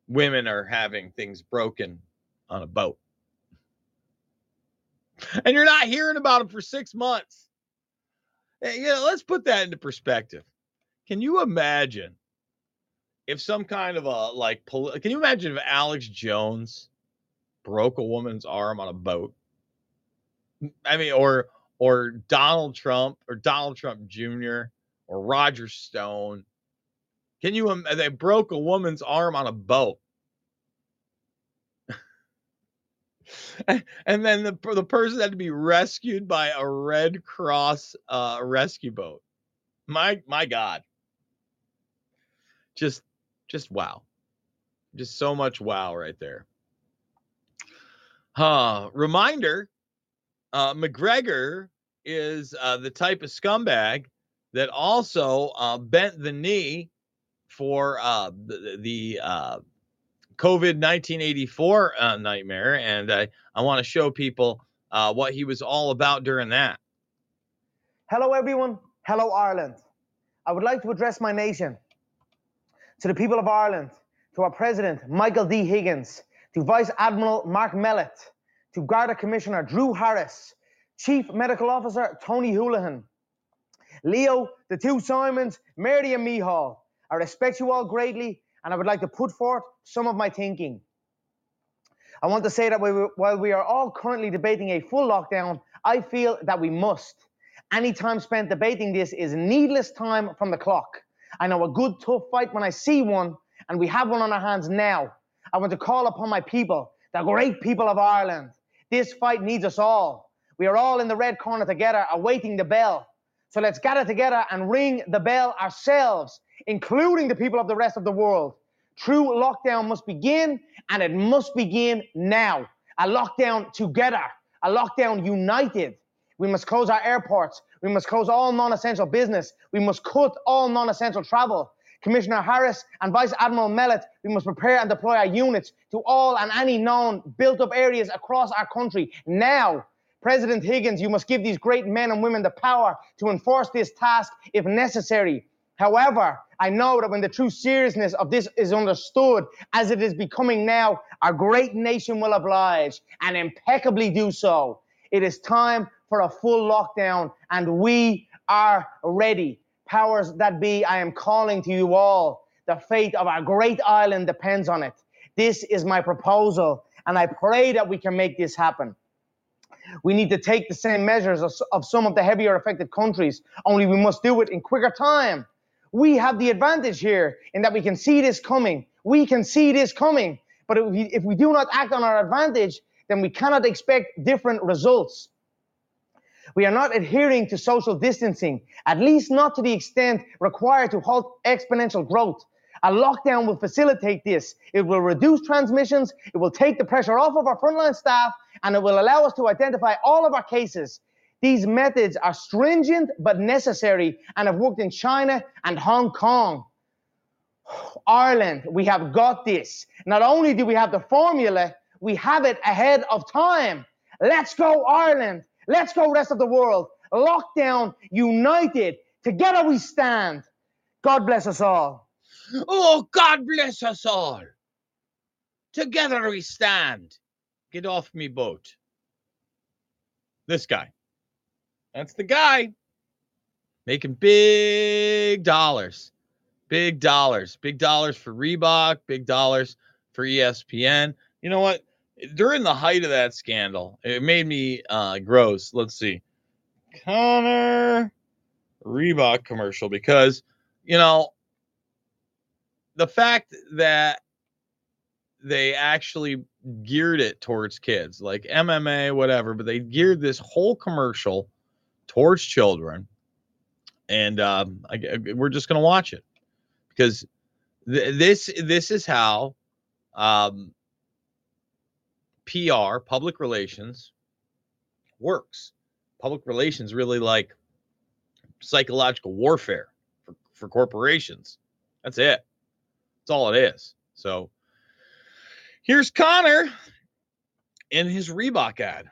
women are having things broken on a boat. And you're not hearing about them for six months. You know, let's put that into perspective. Can you imagine if some kind of a, like, poli- can you imagine if Alex Jones broke a woman's arm on a boat? I mean, or or Donald Trump or Donald Trump Junior or Roger Stone. Can you, um, they broke a woman's arm on a boat. And then the, the person had to be rescued by a Red Cross uh, rescue boat. My, my God. Just, just wow. Just so much wow right there. Huh. Reminder, uh, McGregor is uh, the type of scumbag that also uh, bent the knee for uh, the, the uh, COVID nineteen eighty-four uh, nightmare. And I, I want to show people uh, what he was all about during that. Hello, everyone. Hello, Ireland. I would like to address my nation, to the people of Ireland, to our President, Michael D. Higgins, to Vice Admiral Mark Mellett, to Garda Commissioner Drew Harris, Chief Medical Officer Tony Houlihan, Leo, the two Simons, Mary and Mihal. I respect you all greatly, and I would like to put forth some of my thinking. I want to say that we, while we are all currently debating a full lockdown, I feel that we must, Any time spent debating this is needless time from the clock. I know a good, tough fight when I see one, and we have one on our hands now. I want to call upon my people, the great people of Ireland. This fight needs us all. We are all in the red corner together, awaiting the bell. So let's gather together and ring the bell ourselves, including the people of the rest of the world. True lockdown must begin, and it must begin now. A lockdown together, a lockdown united. We must close our airports. We must close all non-essential business. We must cut all non-essential travel. Commissioner Harris and Vice Admiral Mellett, we must prepare and deploy our units to all and any known built-up areas across our country now. President Higgins, you must give these great men and women the power to enforce this task if necessary. However, I know that when the true seriousness of this is understood, as it is becoming now, our great nation will oblige and impeccably do so. It is time for a full lockdown, and we are ready. Powers that be, I am calling to you all. The fate of our great island depends on it. This is my proposal, and I pray that we can make this happen. We need to take the same measures of, of some of the heavier affected countries, only we must do it in quicker time. We have the advantage here in that we can see this coming. We can see this coming. But if we, if we do not act on our advantage, then we cannot expect different results. We are not adhering to social distancing, at least not to the extent required to halt exponential growth. A lockdown will facilitate this. It will reduce transmissions, it will take the pressure off of our frontline staff, and it will allow us to identify all of our cases. These methods are stringent but necessary and have worked in China and Hong Kong. Ireland, we have got this. Not only do we have the formula, we have it ahead of time. Let's go, Ireland. Let's go, rest of the world. Lockdown, united. Together we stand. God bless us all. Oh, God bless us all. Together we stand. Get off me boat. This guy. That's the guy making big dollars. Big dollars. Big dollars for Reebok. Big dollars for E S P N. You know what? During the height of that scandal, it made me uh, gross. Let's see. Conor Reebok commercial. Because, you know, the fact that they actually geared it towards kids, like M M A, whatever, but they geared this whole commercial towards children. And um, I, I, we're just going to watch it because th- this, this is how um, P R, public relations, works. Public relations really like psychological warfare for, for corporations. That's it. That's all it is. So here's Conor in his Reebok ad.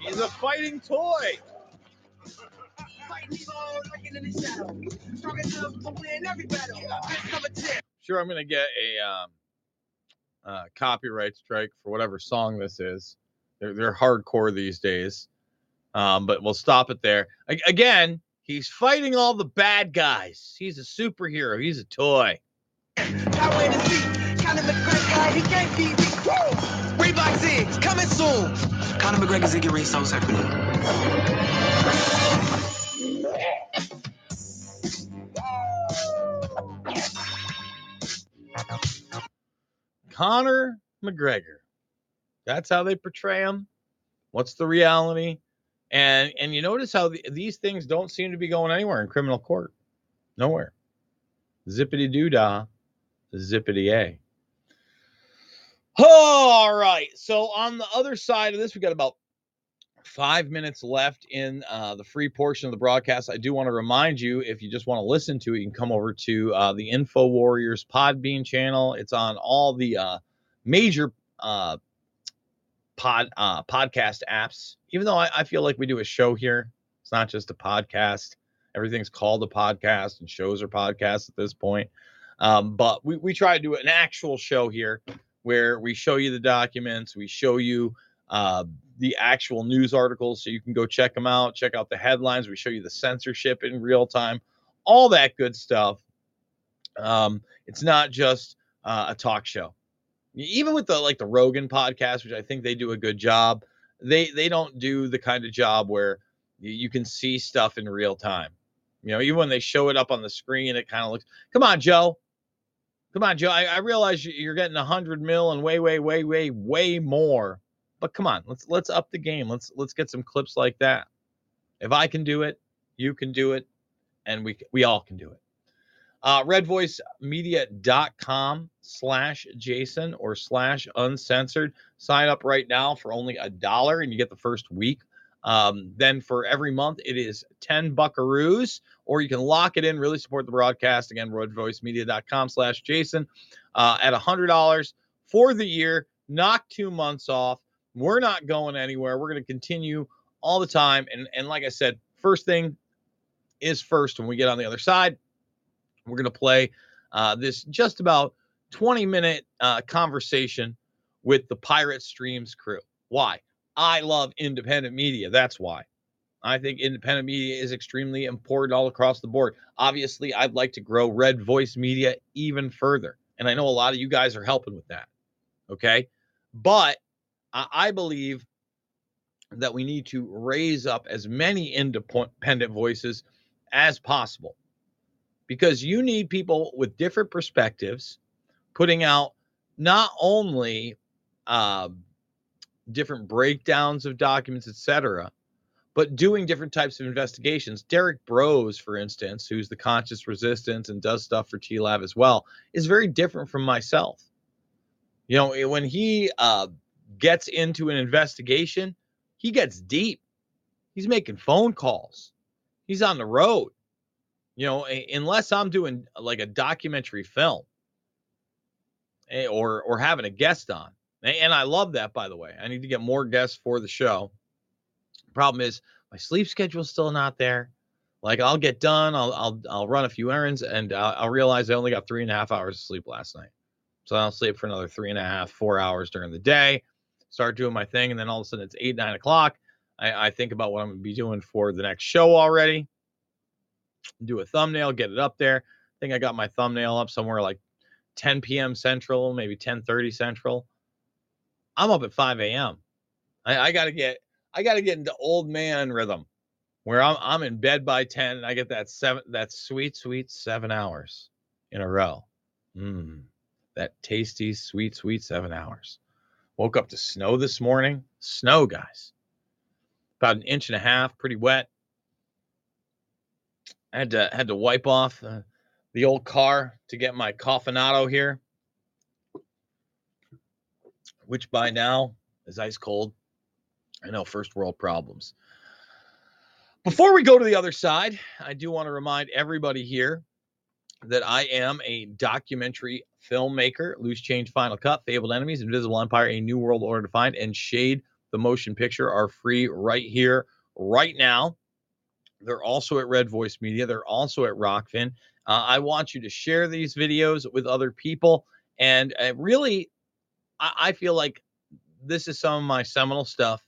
He's a fighting toy. Sure, I'm going to get a um, uh, copyright strike for whatever song this is. They're, they're hardcore these days, um, but we'll stop it there. I- again, he's fighting all the bad guys. He's a superhero. He's a toy. I wait to see. Conor McGregor guy, he can't beat me. Woo! Reebok's in. Coming soon. Conor McGregor's in your race on Saturday. Conor McGregor. That's how they portray him. What's the reality? And and you notice how the, these things don't seem to be going anywhere in criminal court. Nowhere. Zippity doo dah, zippity a. Oh, all right. So on the other side of this, we got about five minutes left in uh, the free portion of the broadcast. I do want to remind you, if you just want to listen to it, you can come over to uh, the InfoWarriors Podbean channel. It's on all the uh, major uh, pod uh, podcast apps. Even though I, I feel like we do a show here, it's not just a podcast. Everything's called a podcast, and shows are podcasts at this point. Um, but we, we try to do an actual show here where we show you the documents, we show you uh, the actual news articles so you can go check them out, check out the headlines. We show you the censorship in real time, all that good stuff. Um, it's not just uh, a talk show. Even with the like the Rogan podcast, which I think they do a good job, they they don't do the kind of job where you can see stuff in real time. You know, even when they show it up on the screen, it kind of looks, come on, Joe. Come on, Joe. I, I realize you're getting a hundred mil and way, way, way, way, way more. But come on, let's let's up the game. Let's let's get some clips like that. If I can do it, you can do it, and we we all can do it. Uh, redvoicemedia.com slash Jason or slash uncensored. Sign up right now for only a dollar and you get the first week. Um, then for every month, it is ten buckaroos, or you can lock it in, really support the broadcast. Again, redvoicemedia.com slash Jason uh, at one hundred dollars for the year. Knock two months off. We're not going anywhere. We're going to continue all the time. And, and like I said, first thing is first. When we get on the other side, we're going to play uh, this just about twenty minute uh, conversation with the Pirate Streams crew. Why? I love independent media. That's why. I think independent media is extremely important all across the board. Obviously, I'd like to grow Red Voice Media even further. And I know a lot of you guys are helping with that. Okay. But I believe that we need to raise up as many independent voices as possible, because you need people with different perspectives putting out not only uh, different breakdowns of documents, et cetera, but doing different types of investigations. Derek Brose, for instance, who's the Conscious Resistance and does stuff for T LAV as well, is very different from myself. You know, when he uh, gets into an investigation, he gets deep. He's making phone calls. He's on the road. You know, unless I'm doing like a documentary film or or having a guest on. And I love that, by the way. I need to get more guests for the show. Problem is, my sleep schedule's still not there. Like, I'll get done, I'll I'll I'll run a few errands, and I'll, I'll realize I only got three and a half hours of sleep last night. So I'll sleep for another three and a half, four hours during the day, start doing my thing, and then all of a sudden it's eight, nine o'clock. I, I think about what I'm going to be doing for the next show already. Do a thumbnail, get it up there. I think I got my thumbnail up somewhere like ten p.m. Central, maybe ten thirty Central. I'm up at five a.m. I, I gotta get, I gotta get into old man rhythm, where I'm, I'm in bed by ten, and I get that seven, that sweet, sweet seven hours in a row. Mm, that tasty, sweet, sweet seven hours. Woke up to snow this morning. Snow, guys, about an inch and a half, pretty wet. I had to had to wipe off uh, the old car to get my coffinado here, which by now is ice cold. I know, first world problems. Before we go to the other side, I do want to remind everybody here that I am a documentary filmmaker. Loose Change, Final Cut, Fabled Enemies, Invisible Empire, A New World Order Defined, and Shade the Motion Picture are free right here, right now. They're also at Red Voice Media. They're also at Rockfin. Uh, I want you to share these videos with other people. And uh, really, I, I feel like this is some of my seminal stuff,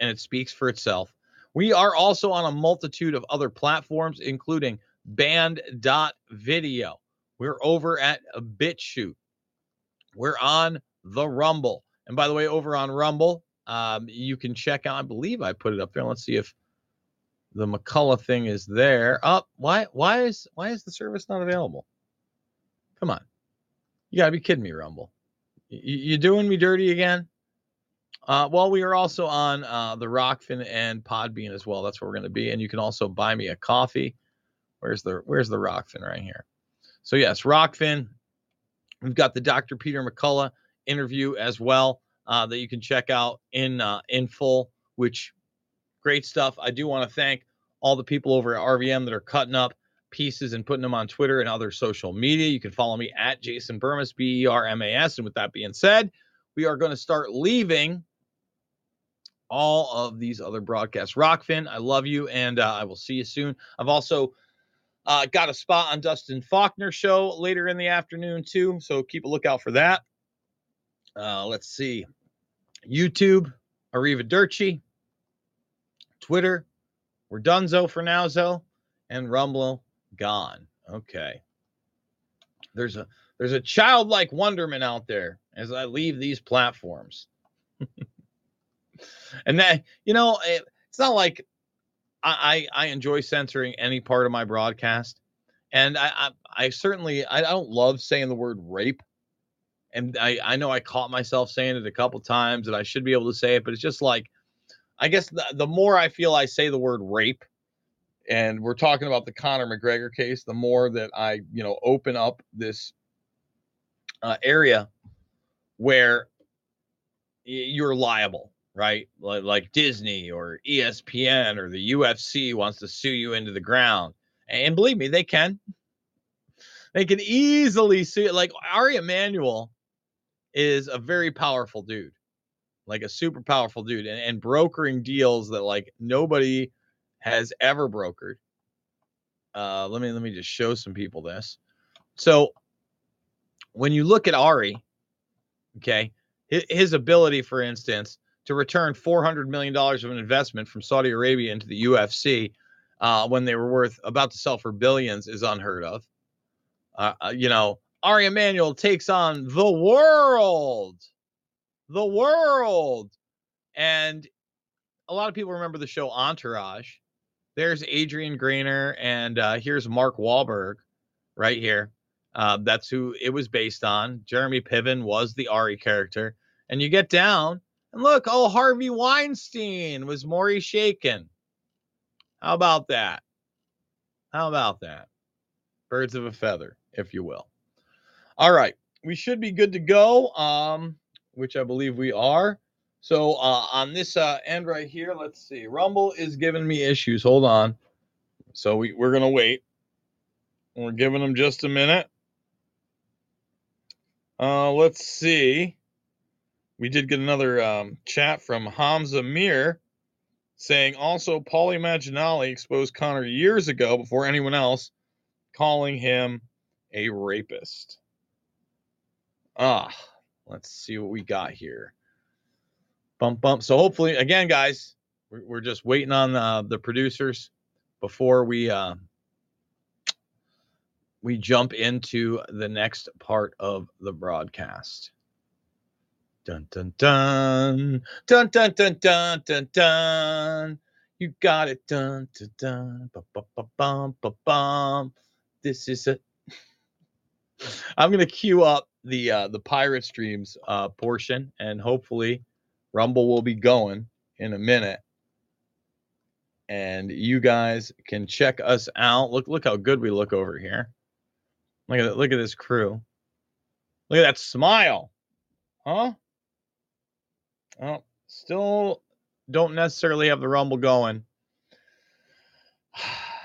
and it speaks for itself. We are also on a multitude of other platforms, including band dot video. We're over at BitChute. We're on the Rumble. And by the way, over on Rumble, um, you can check out, I believe I put it up there. Let's see if the McCullough thing is there. Oh, why why is why is the service not available? Come on. You got to be kidding me, Rumble. Y- you doing me dirty again? Uh, well, we are also on uh, the Rockfin and Podbean as well. That's where we're going to be. And you can also buy me a coffee. Where's the Where's the Rockfin right here? So, yes, Rockfin. We've got the Doctor Peter McCullough interview as well uh, that you can check out in uh, in full, which great stuff. I do want to thank all the people over at R V M that are cutting up pieces and putting them on Twitter and other social media. You can follow me at Jason Bermas, B E R M A S. And with that being said, we are going to start leaving all of these other broadcasts. Rockfin, I love you, and uh, I will see you soon. I've also Uh, got a spot on Dustin Faulkner's show later in the afternoon, too. So keep a lookout for that. Uh, let's see. YouTube, Arrivederci. Twitter, we're donezo for nowzo. And Rumble, gone. Okay. There's a there's a childlike wonderment out there as I leave these platforms. And that, you know, it, it's not like I, I enjoy censoring any part of my broadcast. And I I, I certainly, I, I don't love saying the word rape. And I, I know I caught myself saying it a couple times and I should be able to say it, but it's just like, I guess the, the more I feel I say the word rape, and we're talking about the Conor McGregor case, the more that I, you know, open up this uh, area where you're liable, right? Like, like Disney or E S P N or the U F C wants to sue you into the ground. And believe me, they can. They can easily sue. Like Ari Emanuel is a very powerful dude, like a super powerful dude, and, and brokering deals that like nobody has ever brokered. Uh, let me let me just show some people this. So when you look at Ari, okay, his, his ability, for instance, to return four hundred million dollars of an investment from Saudi Arabia into the U F C uh, when they were worth about to sell for billions is unheard of. Uh, you know, Ari Emanuel takes on the world, the world. And a lot of people remember the show Entourage. There's Adrian Grenier and uh, here's Mark Wahlberg right here. Uh, that's who it was based on. Jeremy Piven was the Ari character. And you get down and look, oh, Harvey Weinstein was Maury Chaykin. How about that? How about that? Birds of a feather, if you will. All right. We should be good to go, um, which I believe we are. So uh, on this uh, end right here, let's see. Rumble is giving me issues. Hold on. So we, we're going to wait. We're giving them just a minute. Uh, let's see. We did get another um, chat from Hamza Mir saying, also, Paulie Maginale exposed Connor years ago before anyone else, calling him a rapist. Ah, let's see what we got here. Bump, bump. So hopefully, again, guys, we're, we're just waiting on uh, the producers before we uh, we jump into the next part of the broadcast. Dun, dun, dun. Dun, dun, dun, dun, dun, dun. You got it. Dun, dun, dun. Bum, bum, bum, bum, bum, bum. This is a. I'm gonna queue up the uh, the Pirate Streams uh, portion, and hopefully, Rumble will be going in a minute, and you guys can check us out. Look, look how good we look over here. Look at look at this crew. Look at that smile, huh? Oh, still don't necessarily have the Rumble going.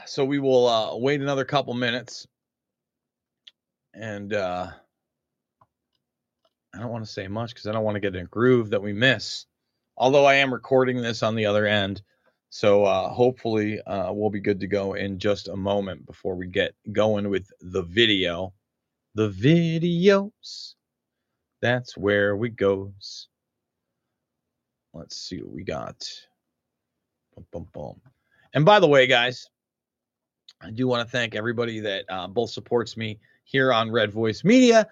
So we will uh, wait another couple minutes. And uh, I don't want to say much because I don't want to get in a groove that we miss. Although I am recording this on the other end. So uh, hopefully uh, we'll be good to go in just a moment before we get going with the video. The videos. That's where we goes. Let's see what we got. Boom, boom, boom. And by the way, guys, I do want to thank everybody that uh, both supports me here on Red Voice Media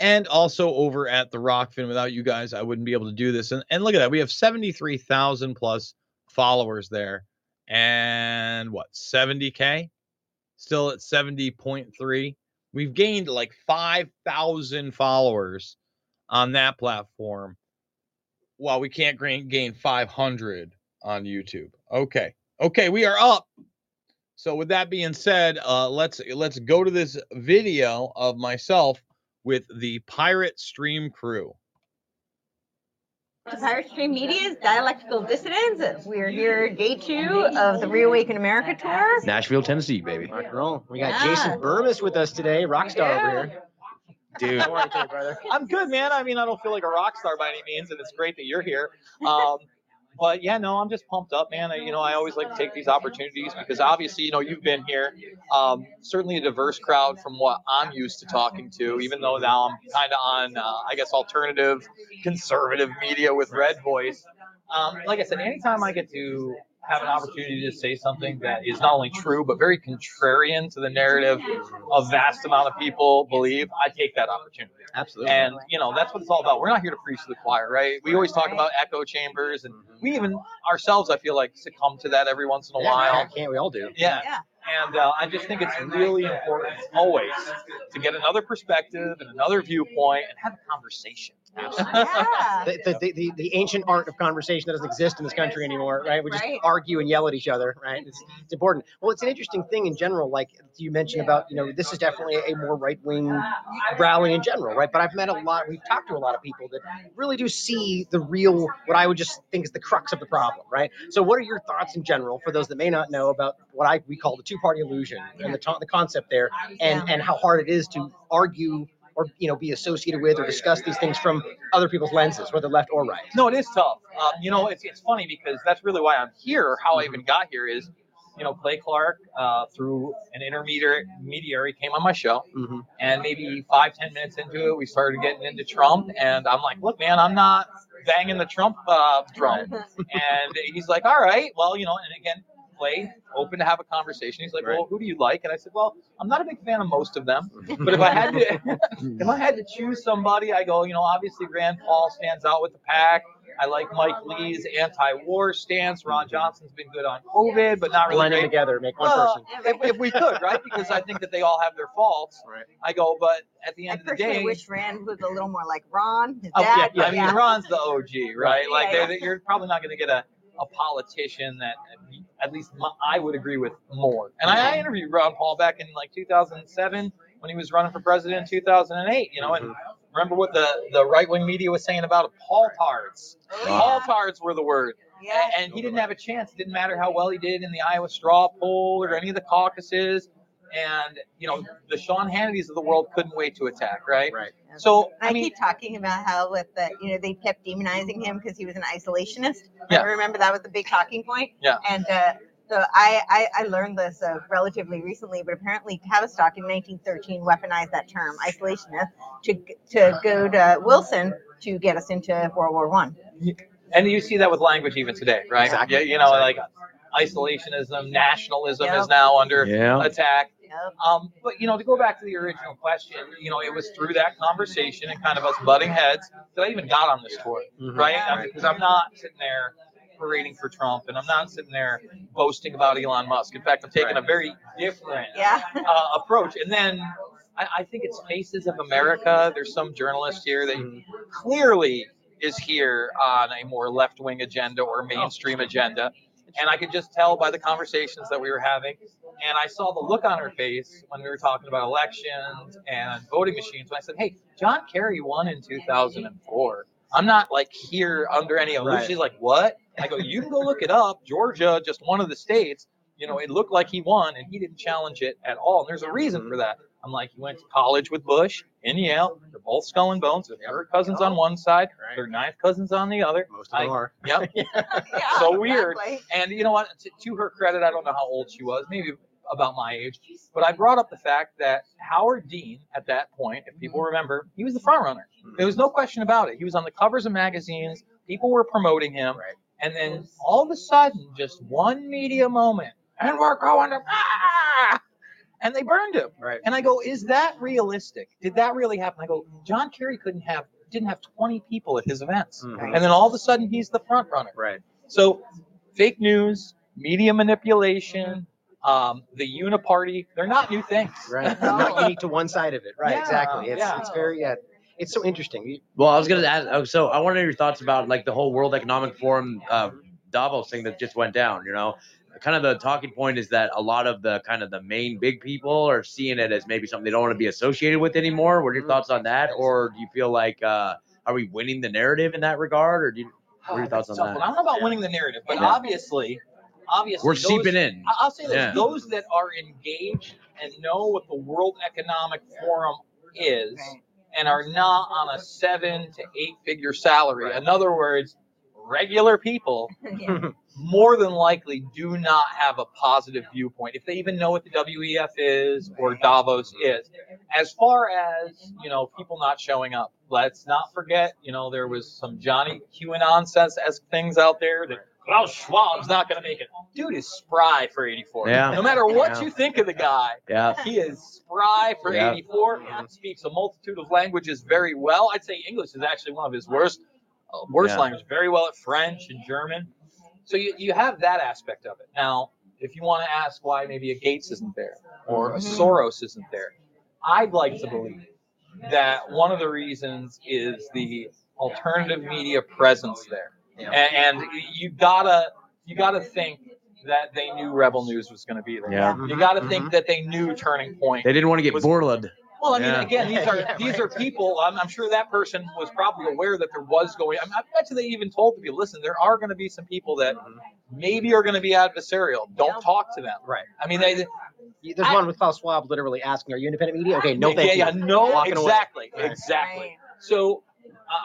and also over at the Rockfin. Without you guys, I wouldn't be able to do this. And, and look at that. We have seventy-three thousand plus followers there. And what, seventy K? Still at seventy point three. We've gained like five thousand followers on that platform while we can't gain five hundred on YouTube. Okay. Okay, we are up. So with that being said, uh, let's let's go to this video of myself with the Pirate Stream crew. The Pirate Stream Media's Dialectical Dissidents. We're here day two of the Reawaken America tour. Nashville, Tennessee, baby. Rock and roll. We got yeah. Jason Bermas with us today, rock star yeah. over here. Dude, how are you doing, brother? I'm good, man. I mean, I don't feel like a rock star by any means, and it's great that you're here. Um, But yeah, no, I'm just pumped up, man. I, you know, I always like to take these opportunities because obviously, you know, you've been here. Um, certainly a diverse crowd from what I'm used to talking to, even though now I'm kind of on, uh, I guess, alternative conservative media with Red Voice. Um, like I said, anytime I get to have an opportunity to say something that is not only true, but very contrarian to the narrative a vast amount of people believe, I take that opportunity. Absolutely. And, you know, that's what it's all about. We're not here to preach to the choir, right? We always talk about echo chambers, and we even ourselves, I feel like, succumb to that every once in a yeah, while. Yeah, can't we all do? Yeah. yeah. And uh, I just think it's really important always to get another perspective and another viewpoint and have a conversation. Yeah. the, the, the, the ancient art of conversation that doesn't exist in this country anymore, right? We just right. argue and yell at each other, right? It's, it's important. Well, it's an interesting thing in general, like you mentioned about, you know, this is definitely a more right-wing rally in general, right? But I've met a lot, we've talked to a lot of people that really do see the real, what I would just think is the crux of the problem, right? So what are your thoughts in general, for those that may not know, about what I we call the two-party illusion and the, t- the concept there, and, and how hard it is to argue or, you know, be associated with or discuss these things from other people's lenses, whether left or right? No, it is tough. Um, you know, it's it's funny because that's really why I'm here. How I even got here is, you know, Clay Clark, uh, through an intermediary, came on my show. Mm-hmm. And maybe five, ten minutes into it, we started getting into Trump. And I'm like, look, man, I'm not banging the Trump uh, drum. And he's like, all right, well, you know, and again, open to have a conversation. He's like, well, who do you like? And I said, well, I'm not a big fan of most of them, but if I had to if I had to choose somebody, I go, you know, obviously Rand Paul stands out with the pack. I like Mike Lee's anti-war stance. Ron Johnson's been good on COVID, but not really blending together, make one well, person. If, if we could, right? Because I think that they all have their faults. Right. I go, but at the end I of the day, I wish Rand was a little more like Ron. His oh, dad, yeah, yeah. I mean, yeah. Ron's the O G, right? Like, yeah, yeah. you're probably not going to get a. a politician that at least my, I would agree with more. And I, I interviewed Ron Paul back in like two thousand seven when he was running for president in two thousand eight, you know, and mm-hmm. remember what the, the right-wing media was saying about him? Paul tards. Oh, yeah. Paul tards were the word. Yeah. And, and he didn't have a chance. It didn't matter how well he did in the Iowa straw poll or any of the caucuses. And, you know, the Sean Hannitys of the world couldn't wait to attack, right? Right. So I, I mean, keep talking about how with the, you know, they kept demonizing him because he was an isolationist. Yeah. I remember that was the big talking point. Yeah. And uh, so I, I, I learned this uh, relatively recently, but apparently Tavistock in nineteen thirteen weaponized that term, isolationist, to to go to Wilson to get us into World War One. And you see that with language even today, right? Exactly. Yeah. You know, like isolationism, nationalism yep. is now under yeah. attack. Um, but, you know, to go back to the original question, you know, it was through that conversation and kind of us butting heads that I even got on this tour, mm-hmm. right? Because I'm not sitting there parading for Trump, and I'm not sitting there boasting about Elon Musk. In fact, I'm taking a very different yeah. uh, approach. And then I, I think it's Faces of America. There's some journalist here that mm-hmm. clearly is here on a more left-wing agenda or mainstream oh. agenda. And I could just tell by the conversations that we were having. And I saw the look on her face when we were talking about elections and voting machines. And I said, hey, John Kerry won in two thousand four. I'm not like here under any illusion. Right. She's like, what? I go, you can go look it up. Georgia, just one of the states, you know, it looked like he won and he didn't challenge it at all. And there's a reason for that. I'm like, he went to college with Bush in Yale. They're both skull and bones. They're third cousins on one side. Right. They're ninth cousins on the other. Most of them I, are. Yep. yeah. So weird. And you know what? To, to her credit, I don't know how old she was, maybe about my age. But I brought up the fact that Howard Dean, at that point, if people remember, he was the front runner. There was no question about it. He was on the covers of magazines. People were promoting him. Right. And then all of a sudden, just one media moment, and we're going to... Ah! And they burned him. Right. And I go, is that realistic? Did that really happen? I go, John Kerry couldn't have, didn't have twenty people at his events. Mm-hmm. And then all of a sudden he's the front runner. Right. So fake news, media manipulation, um, the uniparty, they're not new things. Right. It's not unique to one side of it. Right. Yeah, exactly. It's, yeah. it's very, uh, it's so interesting. Well, I was going to ask, so I want to hear your thoughts about like the whole World Economic Forum, uh, Davos thing that just went down, you know? Kind of the talking point is that a lot of the kind of the main big people are seeing it as maybe something they don't want to be associated with anymore. What are your thoughts on that? Or do you feel like uh, are we winning the narrative in that regard? Or do you, what are your thoughts on that? I don't know about yeah. winning the narrative, but yeah. obviously, obviously we're those, seeping in. I'll say this: yeah. those that are engaged and know what the World Economic Forum is and are not on a seven to eight figure salary. Right. In other words, regular people yeah. more than likely do not have a positive viewpoint, if they even know what the W E F is or Davos is. As far as, you know, people not showing up, let's not forget, you know, there was some Johnny QAnon sense-esque things out there that Klaus Schwab's not going to make it. Dude is spry for eighty-four. Yeah. No matter what yeah. you think of the guy, yeah. he is spry for yeah. eighty-four. Yeah. Speaks a multitude of languages very well. I'd say English is actually one of his worst uh, worst yeah. languages. Very well at French and German. So you, you have that aspect of it. Now, if you want to ask why maybe a Gates isn't there or a Soros isn't there, I'd like to believe that one of the reasons is the alternative media presence there. Yeah. And you gotta, you gotta think that they knew Rebel News was going to be there. Yeah. You gotta think mm-hmm. that they knew Turning Point. They didn't want to get Borland. Well, I mean, yeah. again, these are yeah, these right. are people. I'm, I'm sure that person was probably aware that there was going. I, mean, I bet you they even told people, listen, there are going to be some people that maybe are going to be adversarial. Don't talk to them. Right. I mean, they. There's I, one with Klaus Schwab literally asking, "Are you independent media?" Okay, no, thank yeah, you. Yeah, no, Walking exactly, away. exactly. Right. So,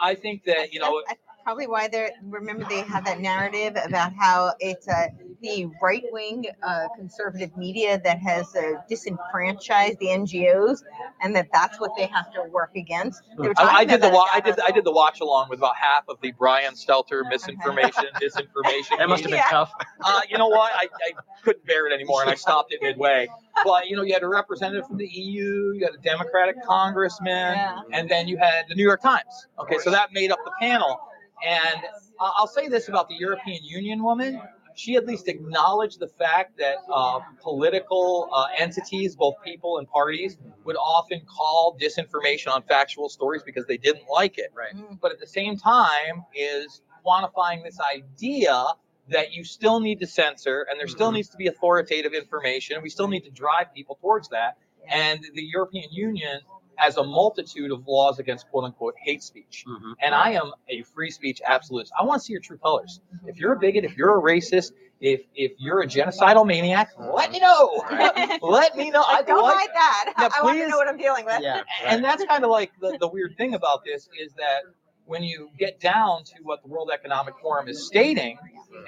I think that you know. I, I, Probably why they remember they had that narrative about how it's uh, the right wing uh, conservative media that has uh, disenfranchised the N G Os, and that that's what they have to work against. I, I did the wa- I did I did the watch along with about half of the Brian Stelter misinformation okay. disinformation. That must have been yeah. tough. Uh, you know what? I, I couldn't bear it anymore, and I stopped it midway. But you know, you had a representative from the E U, you had a Democratic congressman, yeah. and then you had the New York Times. Okay, so that made up the panel. And I'll say this about the European Union woman. She at least acknowledged the fact that uh, political uh, entities, both people and parties, would often call disinformation on factual stories because they didn't like it. Right. Mm-hmm. But at the same time is quantifying this idea that you still need to censor and there mm-hmm. still needs to be authoritative information. And we still need to drive people towards that. And the European Union has a multitude of laws against quote-unquote hate speech. Mm-hmm. And I am a free speech absolutist. I want to see your true colors. If you're a bigot, if you're a racist, if if you're a genocidal maniac, let me know. Let, let me know. I don't like, like that. Now, I please. want to know what I'm dealing with. Yeah, right. And that's kind of like the, the weird thing about this is that when you get down to what the World Economic Forum is stating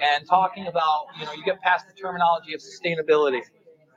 and talking about, you know, you get past the terminology of sustainability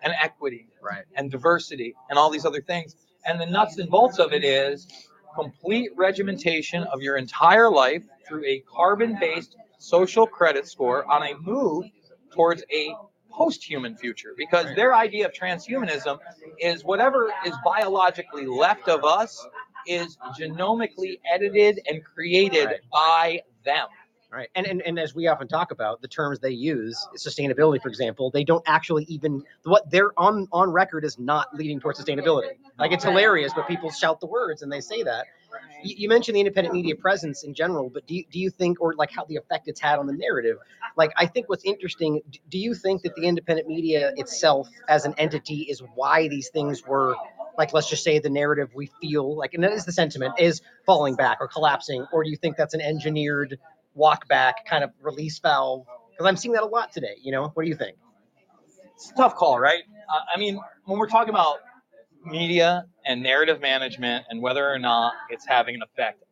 and equity right. and diversity and all these other things. And the nuts and bolts of it is complete regimentation of your entire life through a carbon-based social credit score on a move towards a post-human future. Because their idea of transhumanism is whatever is biologically left of us is genomically edited and created by them. Right. And, and and as we often talk about, the terms they use, sustainability, for example, they don't actually even what they're on on record is not leading towards sustainability. Like, it's hilarious, but people shout the words and they say that. You, you mentioned the independent media presence in general, but do you, do you think or like how the effect it's had on the narrative? Like, I think what's interesting, do you think that the independent media itself as an entity is why these things were like, let's just say the narrative we feel like, and that is the sentiment, is falling back or collapsing? Or do you think that's an engineered walk back kind of release valve? Because I'm seeing that a lot today. You know, what do you think? It's a tough call, right? Uh, I mean, when we're talking about media and narrative management and whether or not it's having an effect,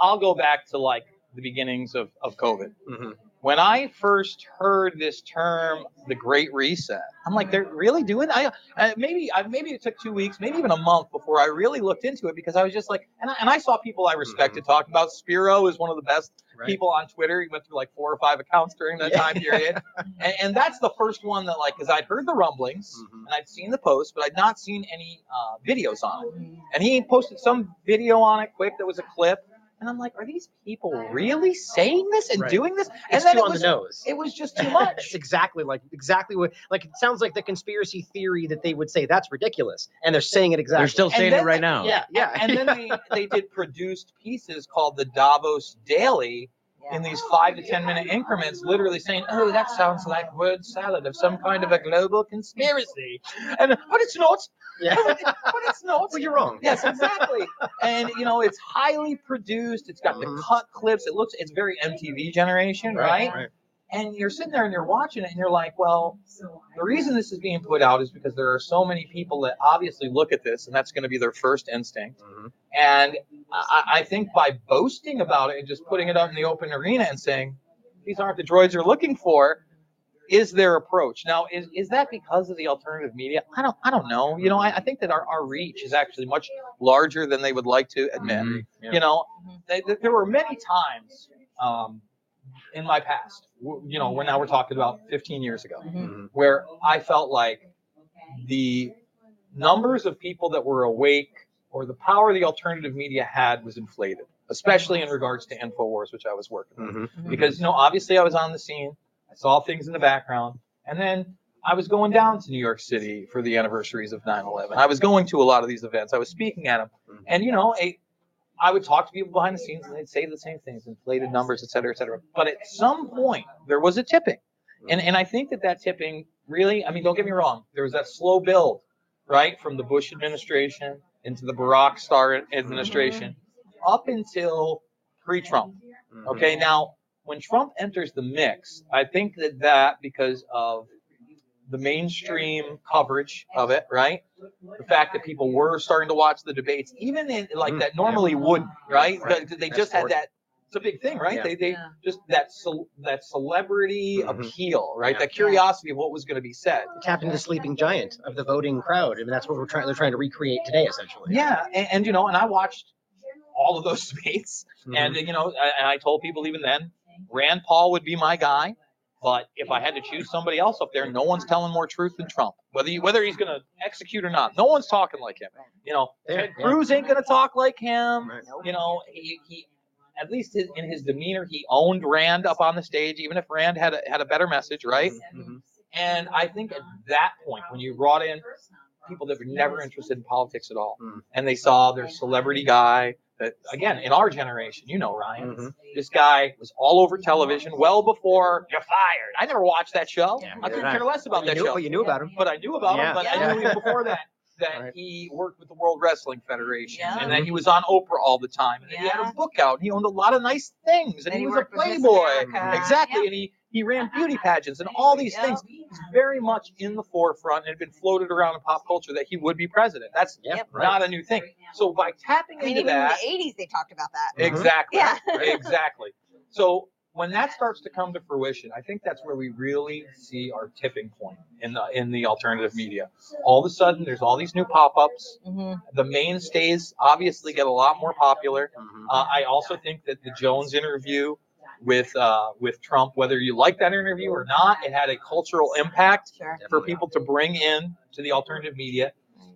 I'll go back to like the beginnings of, of COVID. Mm-hmm. When I first heard this term, the Great Reset, I'm like, they're really doing I uh, maybe I maybe it took two weeks, maybe even a month before I really looked into it, because I was just like, and I, and I saw people I respected mm-hmm. talking about. Spiro is one of the best right. people on Twitter. He went through like four or five accounts during that yeah. time period. and, and that's the first one that like, because I'd heard the rumblings mm-hmm. and I'd seen the posts, but I'd not seen any uh, videos on it. And he posted some video on it quick that was a clip. And I'm like, are these people really saying this and right. doing this? And it's then too it on was, the nose. It was just too much. It's exactly like exactly what like it sounds like the conspiracy theory that they would say that's ridiculous, and they're saying it exactly. They're still saying then, it right now. Yeah, yeah. And, and then they, they did produced pieces called the Davos Daily in these five to ten minute increments, literally saying, "Oh, that sounds like word salad of some kind of a global conspiracy," and but it's not. Yeah. But it's not. Well, you're wrong. Yes, exactly. And, you know, it's highly produced. It's got the cut clips. It looks, it's very M T V generation, right? right? right. And you're sitting there and you're watching it and you're like, well, the reason this is being put out is because there are so many people that obviously look at this and that's going to be their first instinct. Mm-hmm. And I, I think by boasting about it and just putting it out in the open arena and saying, these aren't the droids you're looking for, is their approach. Now, is, is that because of the alternative media? I don't I don't know. You know, I, I think that our, our reach is actually much larger than they would like to admit. Mm-hmm. Yeah. You know, they, they, there were many times um, in my past, you know, when now we're talking about fifteen years ago, mm-hmm. where I felt like the numbers of people that were awake or the power the alternative media had was inflated, especially in regards to Infowars, which I was working with. Mm-hmm. Because, you know, obviously I was on the scene. I saw things in the background. And then I was going down to New York City for the anniversaries of nine eleven. I was going to a lot of these events. I was speaking at them. Mm-hmm. And, you know, a, I would talk to people behind the scenes and they'd say the same things, inflated numbers, et cetera, et cetera. But at some point, there was a tipping. And, and I think that that tipping really, I mean, don't get me wrong. There was that slow build, right, from the Bush administration into the Barack Star administration mm-hmm. up until pre-Trump. Mm-hmm. Okay, now, when Trump enters the mix, I think that that because of the mainstream coverage of it, right? The fact that people were starting to watch the debates, even in, like mm, that normally yeah. wouldn't, right? right. They, they just had that. It's a big thing, right? Yeah. They they yeah. just that ce- that celebrity mm-hmm. appeal, right? Yeah. That curiosity of what was going to be said. It happened to the sleeping giant of the voting crowd. I mean, that's what we're trying. They're trying to recreate today, essentially. Yeah, and, and you know, and I watched all of those debates, mm-hmm. and you know, I, and I told people even then. Rand Paul would be my guy, but if I had to choose somebody else up there, no one's telling more truth than Trump. Whether he, whether he's going to execute or not, no one's talking like him. You know, Ted yeah. Cruz ain't going to talk like him. Right. You know, he, he at least his, in his demeanor, he owned Rand up on the stage, even if Rand had a, had a better message, right? Mm-hmm. And I think at that point, when you brought in people that were never interested in politics at all, mm. and they saw their celebrity guy. That, again, in our generation, you know, Ryan, mm-hmm. this guy was all over television well before you're fired. I never watched that show. Yeah, I couldn't right. care less about well, that knew, show. Well, you knew about him. But I knew about yeah. him. But yeah. I knew him before that, that right. he worked with the World Wrestling Federation yeah. and that he was on Oprah all the time. And yeah. he had a book out. And he owned a lot of nice things. And, and he, he was a playboy. Exactly. Yeah. And he, he ran beauty pageants and all these yeah. things. He's very much in the forefront and had been floated around in pop culture that he would be president. That's yep, not right. a new thing. So by tapping I mean, into even that, in the eighties they talked about that. Exactly. Yeah. Exactly. So when that starts to come to fruition, I think that's where we really see our tipping point in the in the alternative media. All of a sudden, there's all these new pop-ups. Mm-hmm. The mainstays obviously get a lot more popular. Mm-hmm. Uh, I also think that the Jones interview with uh, with Trump, whether you like that interview or not, it had a cultural impact sure. for people to bring in to the alternative media.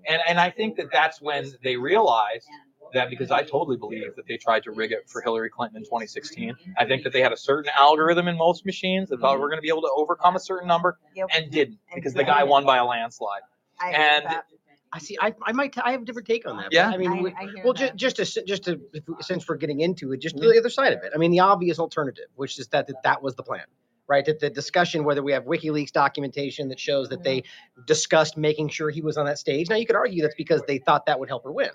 And and I think that that's when they realized that, because I totally believe that they tried to rig it for Hillary Clinton in twenty sixteen. I think that they had a certain algorithm in most machines that thought we're going to be able to overcome a certain number yep. and didn't, because the guy won by a landslide. I and I see. I, I might. T- I have a different take on that. Yeah. I mean, I, we, I well, ju- just to, just to, since we're getting into it, just yeah. the other side of it. I mean, the obvious alternative, which is that that, that was the plan, right? That the discussion, whether we have WikiLeaks documentation that shows that they discussed making sure he was on that stage. Now, you could argue that's because they thought that would help her win,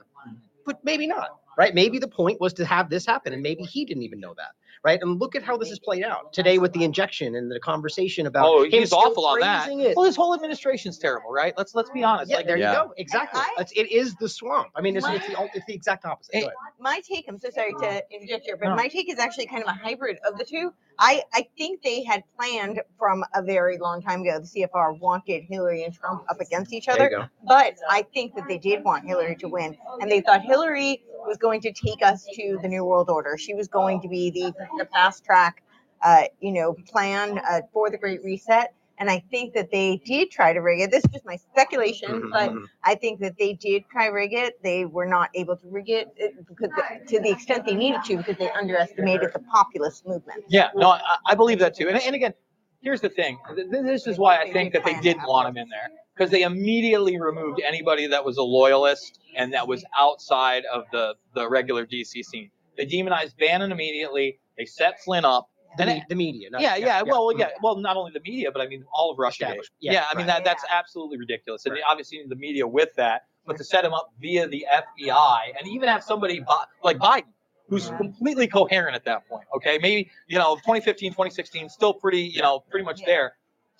but maybe not. Right. Maybe the point was to have this happen, and maybe he didn't even know that. Right. And look at how this has played out today with the injection and the conversation about. Oh, he's him awful on that. It. Well, his whole administration's terrible. Right. Let's let's be honest. Yeah, like, there yeah. you go. Exactly. I, it's, it is the swamp. I mean, it's, my, it's, the, it's the exact opposite. It, my take. I'm so sorry to interject here, but no. my take is actually kind of a hybrid of the two. I, I think they had planned from a very long time ago. The C F R wanted Hillary and Trump up against each other, but I think that they did want Hillary to win, and they thought Hillary was going to take us to the New World Order. She was going to be the, the fast track, uh, you know, plan uh, for the Great Reset. And I think that they did try to rig it. This is just my speculation, mm-hmm. but I think that they did try to rig it. They were not able to rig it because the, to the extent they needed to, because they underestimated the populist movement. Yeah, no, I, I believe that too. And, and again, here's the thing. This is why I think that they didn't want him in there, because they immediately removed anybody that was a loyalist and that was outside of the, the regular D C scene. They demonized Bannon immediately. They set Flynn up. The, me- it, the media. Not, yeah, yeah, yeah. Well, yeah. Well, not only the media, but I mean all of Russia. Yeah, yeah. I mean right. that that's absolutely ridiculous, and right. obviously the media with that. But to set him up via the F B I, and even have somebody like Biden, who's yeah. completely coherent at that point. Okay, maybe, you know, twenty fifteen, twenty sixteen, still pretty, you know, pretty much yeah. there.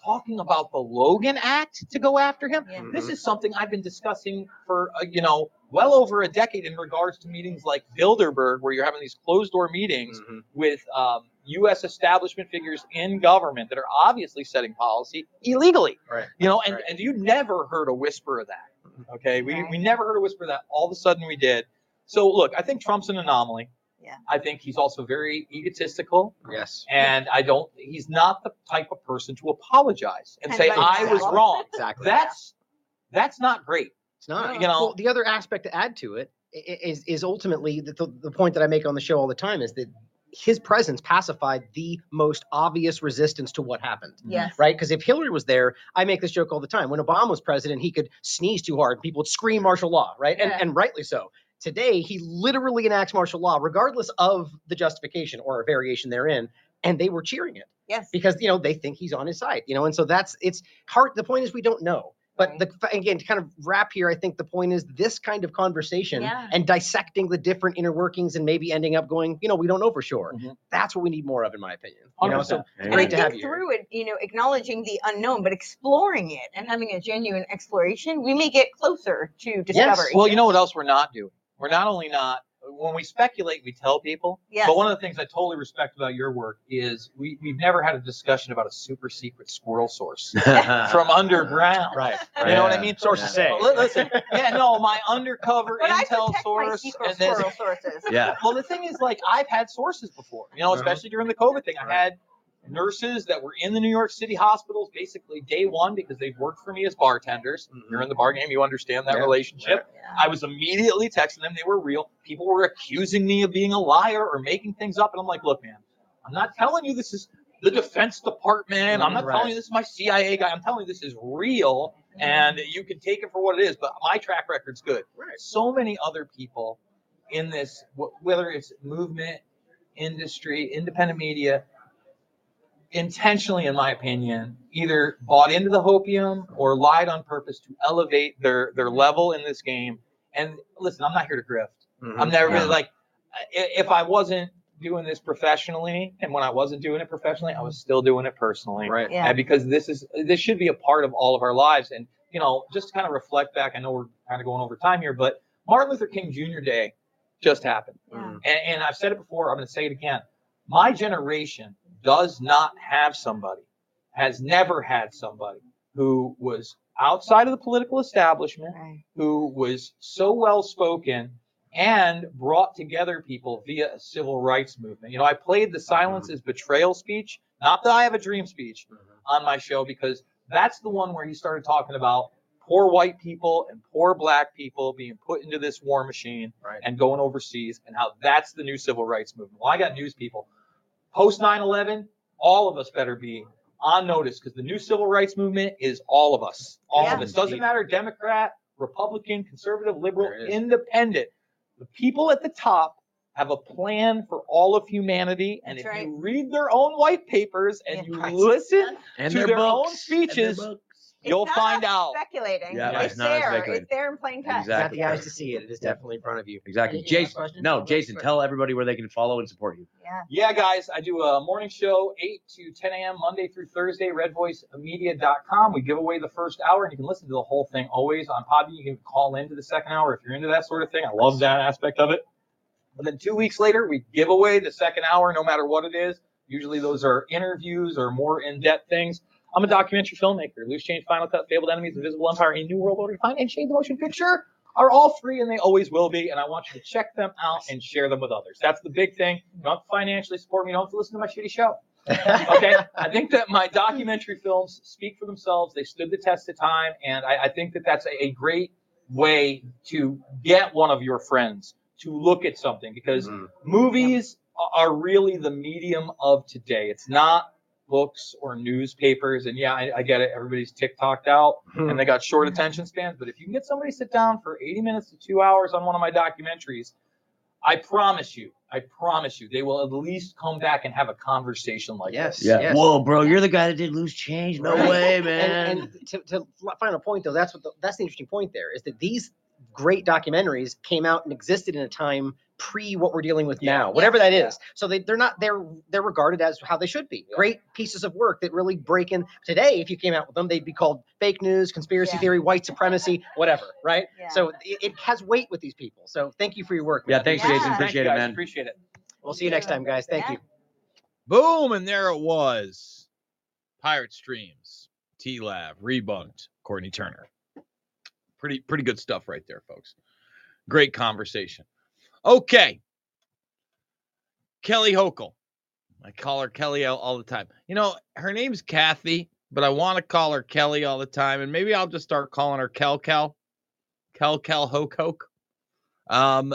Talking about the Logan Act to go after him. Yeah. This is something I've been discussing for, uh, you know, well over a decade in regards to meetings like Bilderberg, where you're having these closed door meetings mm-hmm. with um, U S establishment figures in government that are obviously setting policy illegally. Right. You know, and, right. and you never heard a whisper of that. Okay. We, right. we never heard a whisper of that. All of a sudden we did. So look, I think Trump's an anomaly. Yeah. I think he's also very egotistical. Yes. And I don't, he's not the type of person to apologize and, and say, exactly. I was wrong. Exactly. That's, that's not great. It's not. You know, well, the other aspect to add to it is, is ultimately the, the point that I make on the show all the time is that his presence pacified the most obvious resistance to what happened. Yes. Right? Because if Hillary was there, I make this joke all the time. When Obama was president, he could sneeze too hard and people would scream martial law, right? Yeah. And, and rightly so. Today, he literally enacts martial law, regardless of the justification or a variation therein, and they were cheering it. Yes. Because, you know, they think he's on his side, you know, and so that's, it's hard. The point is we don't know. But the, again, to kind of wrap here, I think the point is this kind of conversation yeah. and dissecting the different inner workings and maybe ending up going, you know, we don't know for sure. Mm-hmm. That's what we need more of, in my opinion. You know, so yeah. great and I to think have through you. It, you know, acknowledging the unknown, but exploring it and having a genuine exploration, we may get closer to discovery. Yes. Well, you know what else we're not doing? We're not only not, when we speculate, we tell people. Yes. But one of the things I totally respect about your work is we, we've never had a discussion about a super secret squirrel source from underground. Right. right. You know what I mean? Sources yeah. say. Well, listen, yeah, no, my undercover but intel I source. My and then, squirrel sources. Yeah. Well, the thing is, like, I've had sources before, you know, especially during the COVID thing. Right. I had nurses that were in the New York City hospitals basically day one because they've worked for me as bartenders. Mm-hmm. You're in the bar game, you understand that yeah. relationship. Yeah. I was immediately texting them. They were real. People were accusing me of being a liar or making things up. And I'm like, look, man, I'm not telling you this is the Defense Department. Mm, I'm not right. telling you this is my C I A guy. I'm telling you this is real. Mm-hmm. And you can take it for what it is. But my track record's good. Right. So many other people in this, whether it's movement, industry, independent media, intentionally, in my opinion, either bought into the hopium or lied on purpose to elevate their their level in this game. And listen, I'm not here to grift. Mm-hmm. I'm never yeah. really like, if I wasn't doing this professionally, and when I wasn't doing it professionally, I was still doing it personally. Right. Yeah. And because this is this should be a part of all of our lives. And you know, just to kind of reflect back, I know we're kind of going over time here, but Martin Luther King Junior Day just happened, mm-hmm. and, and I've said it before. I'm going to say it again. My generation does not have somebody, has never had somebody who was outside of the political establishment, who was so well-spoken and brought together people via a civil rights movement. You know, I played the Silence is Betrayal speech, not the I Have a Dream speech on my show, because that's the one where he started talking about poor white people and poor black people being put into this war machine right. and going overseas and how that's the new civil rights movement. Well, I got news, people. Post nine eleven, all of us better be on notice because the new civil rights movement is all of us. All yeah. of us. Doesn't matter Democrat, Republican, conservative, liberal, independent. The people at the top have a plan for all of humanity. And that's if right. you read their own white papers and, and you listen and to their, their books, own speeches, and their it's you'll not find out. Speculating. Yeah, it's, it's not there. Speculating. It's there in plain text. Exactly. Exactly. Nice to see it. It is definitely in front of you. Exactly. Jason. No, Jason. Tell everybody where they can follow and support you. Yeah. Yeah, guys. I do a morning show, eight to ten a.m. Monday through Thursday. red voice media dot com. We give away the first hour, and you can listen to the whole thing always on Podbean. You can call into the second hour if you're into that sort of thing. I love that aspect of it. But then two weeks later, we give away the second hour, no matter what it is. Usually those are interviews or more in-depth things. I'm a documentary filmmaker. Loose Change, Final Cut, Fabled Enemies, Invisible Empire, A New World Order Defined, and Shade the Motion Picture are all free, and they always will be. And I want you to check them out and share them with others. That's the big thing. You don't have to financially support me. You don't have to listen to my shitty show. Okay? I think that my documentary films speak for themselves. They stood the test of time. And I, I think that that's a, a great way to get one of your friends to look at something because mm-hmm. movies are really the medium of today. It's not books or newspapers, and yeah, I, I get it. Everybody's TikToked out, and they got short attention spans. But if you can get somebody to sit down for eighty minutes to two hours on one of my documentaries, I promise you, I promise you, they will at least come back and have a conversation like yes, this. Yeah. Yes. Whoa, bro, you're the guy that did Loose Change. No right. way, man. And, and to, to final point though, that's what the, that's the interesting point there is that these great documentaries came out and existed in a time pre what we're dealing with yeah, now, whatever yeah, that yeah. is. So they, they're not, they're, they're regarded as how they should be. Yeah. Great pieces of work that really break in today. If you came out with them, they'd be called fake news, conspiracy yeah. theory, white supremacy, whatever. Right. Yeah. So it, it has weight with these people. So thank you for your work. Man. Yeah. Thanks, yeah. Jason. Appreciate Thank it, man. Appreciate it. We'll see you next time, guys. Thank yeah. you. Boom. And there it was. Pirate Streams, T L A V, Rebunked, Courtney Turner. Pretty, pretty good stuff right there, folks. Great conversation. Okay. Kelly Hochul. I call her Kelly all the time. You know, her name's Kathy, but I want to call her Kelly all the time. And maybe I'll just start calling her Kel Kel. Kel Kel Hoke Hoke. Um,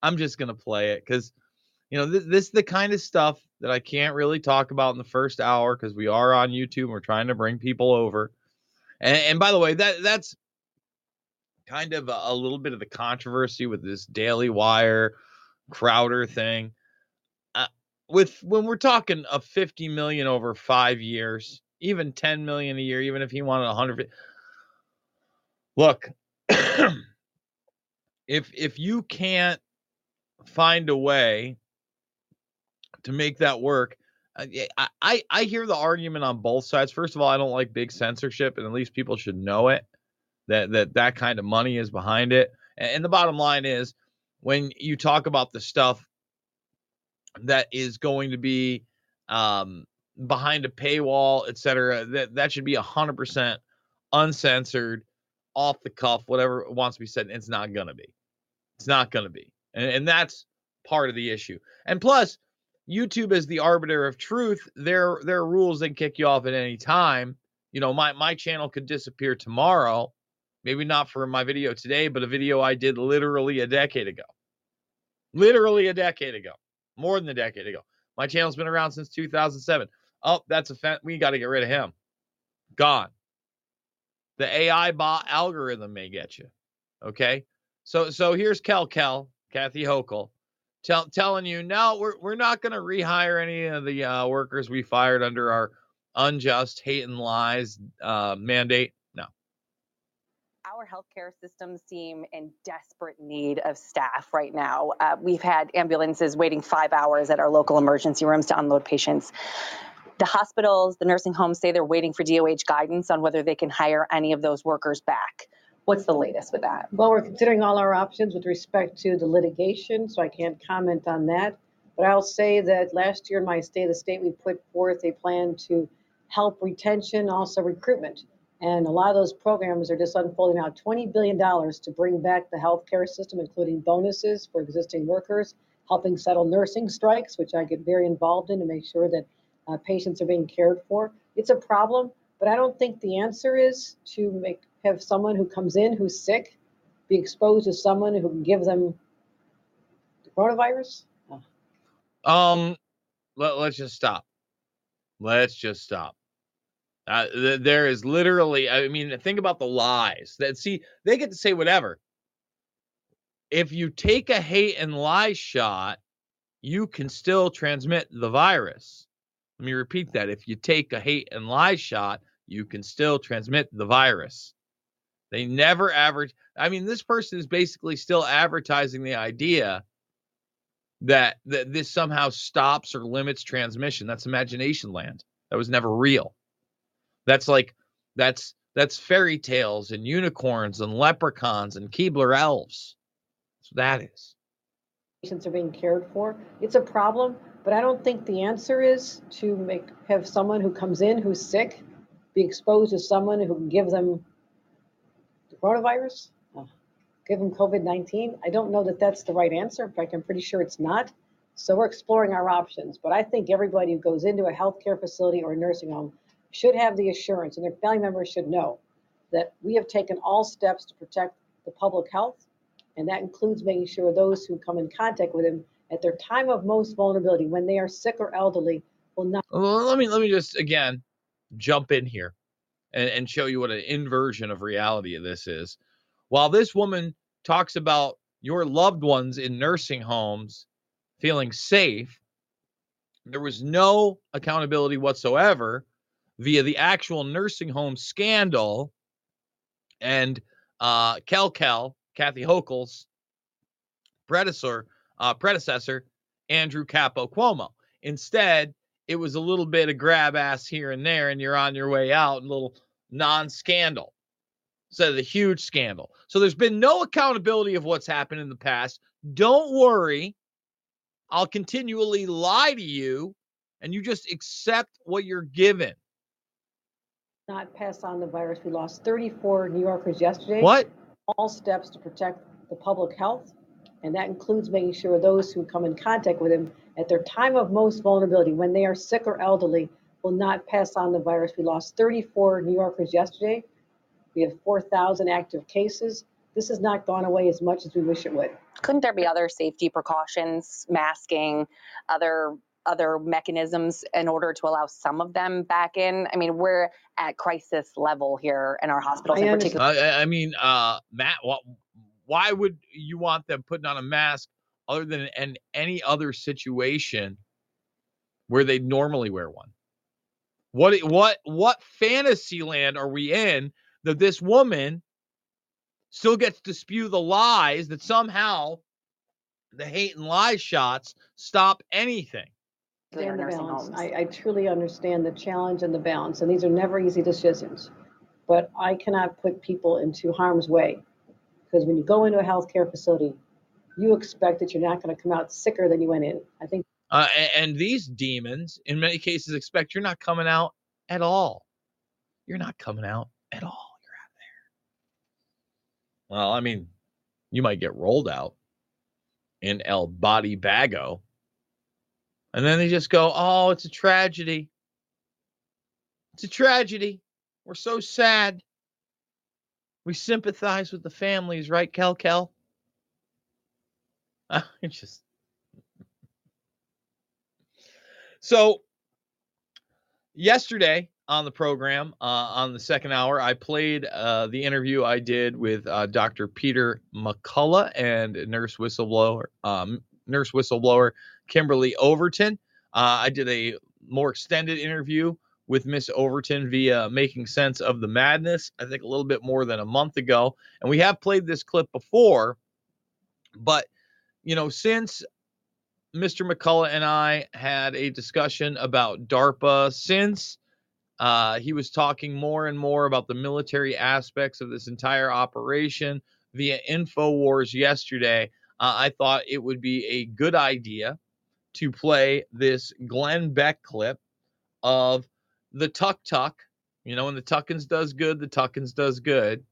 I'm just going to play it because, you know, th- this is the kind of stuff that I can't really talk about in the first hour because we are on YouTube. We're trying to bring people over. And, and by the way, that that's kind of a, a little bit of the controversy with this Daily Wire Crowder thing. Uh, with when we're talking of fifty million over five years, even ten million a year, even if he wanted one hundred. Look, if if you can't find a way to make that work, I, I I hear the argument on both sides. First of all, I don't like big censorship, and at least people should know it, that that, that kind of money is behind it. And, and the bottom line is, when you talk about the stuff that is going to be um, behind a paywall, et cetera, that, that should be one hundred percent uncensored, off the cuff, whatever wants to be said. And it's not going to be. It's not going to be. And, and that's part of the issue. And plus, YouTube is the arbiter of truth. There, there are rules that kick you off at any time. You know, my, my channel could disappear tomorrow. Maybe not for my video today, but a video I did literally a decade ago. Literally a decade ago. More than a decade ago. My channel's been around since two thousand seven. Oh, that's a fan. We got to get rid of him. Gone. The A I bot algorithm may get you. Okay? So so here's Kel Kel, Kathy Hochul. Tell, telling you, no, we're we're not going to rehire any of the uh, workers we fired under our unjust hate and lies uh, mandate. No. Our healthcare systems seem in desperate need of staff right now. Uh, we've had ambulances waiting five hours at our local emergency rooms to unload patients. The hospitals, the nursing homes say they're waiting for D O H guidance on whether they can hire any of those workers back. What's the latest with that? Well, we're considering all our options with respect to the litigation, so I can't comment on that. But I'll say that last year in my state of the state, we put forth a plan to help retention, also recruitment. And a lot of those programs are just unfolding out. twenty billion dollars to bring back the healthcare system, including bonuses for existing workers, helping settle nursing strikes, which I get very involved in to make sure that uh, patients are being cared for. It's a problem, but I don't think the answer is to make have someone who comes in who's sick be exposed to someone who can give them the coronavirus? Oh. Um, let, let's just stop. Let's just stop. Uh, th- there is literally, I mean, think about the lies that see, they get to say whatever. If you take a hate and lie shot, you can still transmit the virus. Let me repeat that. If you take a hate and lie shot, you can still transmit the virus. They never average. I mean, this person is basically still advertising the idea that, that this somehow stops or limits transmission. That's imagination land. That was never real. That's like, that's, that's fairy tales and unicorns and leprechauns and Keebler elves. So that is. Patients are being cared for. It's a problem, but I don't think the answer is to make, have someone who comes in who's sick be exposed to someone who can give them the coronavirus, oh, give them COVID nineteen. I don't know that that's the right answer. In fact, I'm pretty sure it's not. So we're exploring our options. But I think everybody who goes into a healthcare facility or a nursing home should have the assurance, and their family members should know, that we have taken all steps to protect the public health. And that includes making sure those who come in contact with them at their time of most vulnerability, when they are sick or elderly, will not. Well, let me, let me just, again, jump in here and, and show you what an inversion of reality of this is. While this woman talks about your loved ones in nursing homes feeling safe, there was no accountability whatsoever via the actual nursing home scandal and uh, Kel Kel, Kathy Hochul's predecessor, uh, predecessor, Andrew Capo Cuomo. Instead, it was a little bit of grab ass here and there, and you're on your way out, a little non-scandal instead of the huge scandal. So there's been no accountability of what's happened in the past. Don't worry. I'll continually lie to you, and you just accept what you're given. Not pass on the virus. We lost thirty-four New Yorkers yesterday. What? All steps to protect the public health, and that includes making sure those who come in contact with him at their time of most vulnerability, when they are sick or elderly, will not pass on the virus. We lost thirty-four New Yorkers yesterday. We have four thousand active cases. This has not gone away as much as we wish it would. Couldn't there be other safety precautions, masking, other other mechanisms in order to allow some of them back in? I mean, we're at crisis level here in our hospitals in particular. I, I mean, uh, Matt, why would you want them putting on a mask other than in any other situation where they'd normally wear one? What what what fantasy land are we in that this woman still gets to spew the lies that somehow the hate and lie shots stop anything? Understand the balance. I, I truly understand the challenge and the balance, and these are never easy decisions. But I cannot put people into harm's way, because when you go into a healthcare facility, you expect that you're not going to come out sicker than you went in. I think. Uh, and these demons, in many cases, expect you're not coming out at all. You're not coming out at all. You're out there. Well, I mean, you might get rolled out in El Body Bago. And then they just go, oh, it's a tragedy. It's a tragedy. We're so sad. We sympathize with the families, right, Kel Kel? I just. So yesterday on the program, uh, on the second hour, I played uh, the interview I did with uh, Doctor Peter McCullough and nurse whistleblower, um, nurse whistleblower Kimberly Overton. Uh, I did a more extended interview with Miss Overton via Making Sense of the Madness, I think a little bit more than a month ago. And we have played this clip before, but, you know, since Mister McCullough and I had a discussion about DARPA, since uh, he was talking more and more about the military aspects of this entire operation via Infowars yesterday, uh, I thought it would be a good idea to play this Glenn Beck clip of the Tuck Tuck. You know, when the Tuckins does good, the Tuckins does good.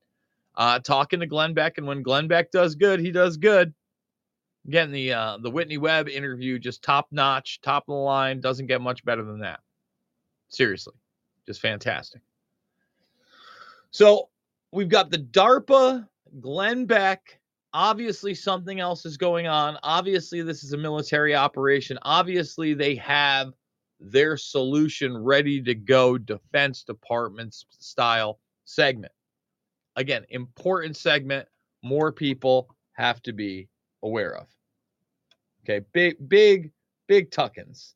Uh, talking to Glenn Beck, and when Glenn Beck does good, he does good. Again, the uh, the Whitney Webb interview, just top-notch, top of the line, doesn't get much better than that. Seriously, just fantastic. So we've got the DARPA, Glenn Beck. Obviously, something else is going on. Obviously, this is a military operation. Obviously, they have their solution ready to go, Defense Department style segment. Again, important segment, more people have to be aware of. Okay, big, big, big Tuckins,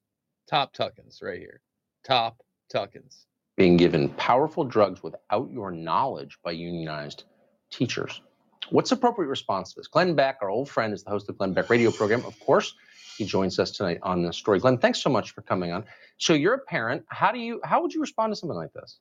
top Tuckins right here, top Tuckins. Being given powerful drugs without your knowledge by unionized teachers. What's the appropriate response to this? Glenn Beck, our old friend, is the host of the Glenn Beck radio program, of course. He joins us tonight on the story. Glenn, thanks so much for coming on. So you're a parent. How do you? How would you respond to something like this?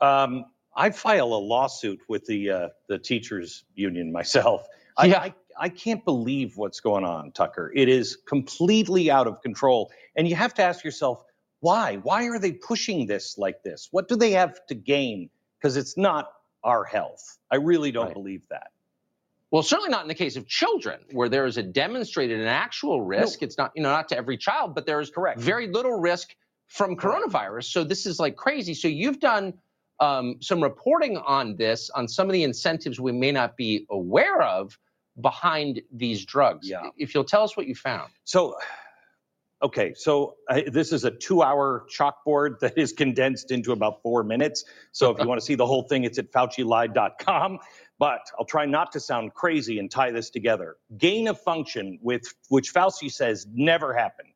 Um, I'd file a lawsuit with the uh, the teachers union myself. Yeah. I, I I can't believe what's going on, Tucker. It is completely out of control, and you have to ask yourself why. Why are they pushing this like this? What do they have to gain? Because it's not our health. I really don't right. believe that. Well, certainly not in the case of children, where there is a demonstrated and actual risk. No. It's not, you know, not to every child, but there is correct very little risk from coronavirus. So this is like crazy. So you've done um, some reporting on this, on some of the incentives we may not be aware of behind these drugs. Yeah. If you'll tell us what you found. So, okay, so I, this is a two-hour chalkboard that is condensed into about four minutes. So if you want to see the whole thing, it's at Fauci Live dot com. But I'll try not to sound crazy and tie this together. Gain of function, with which Fauci says never happened,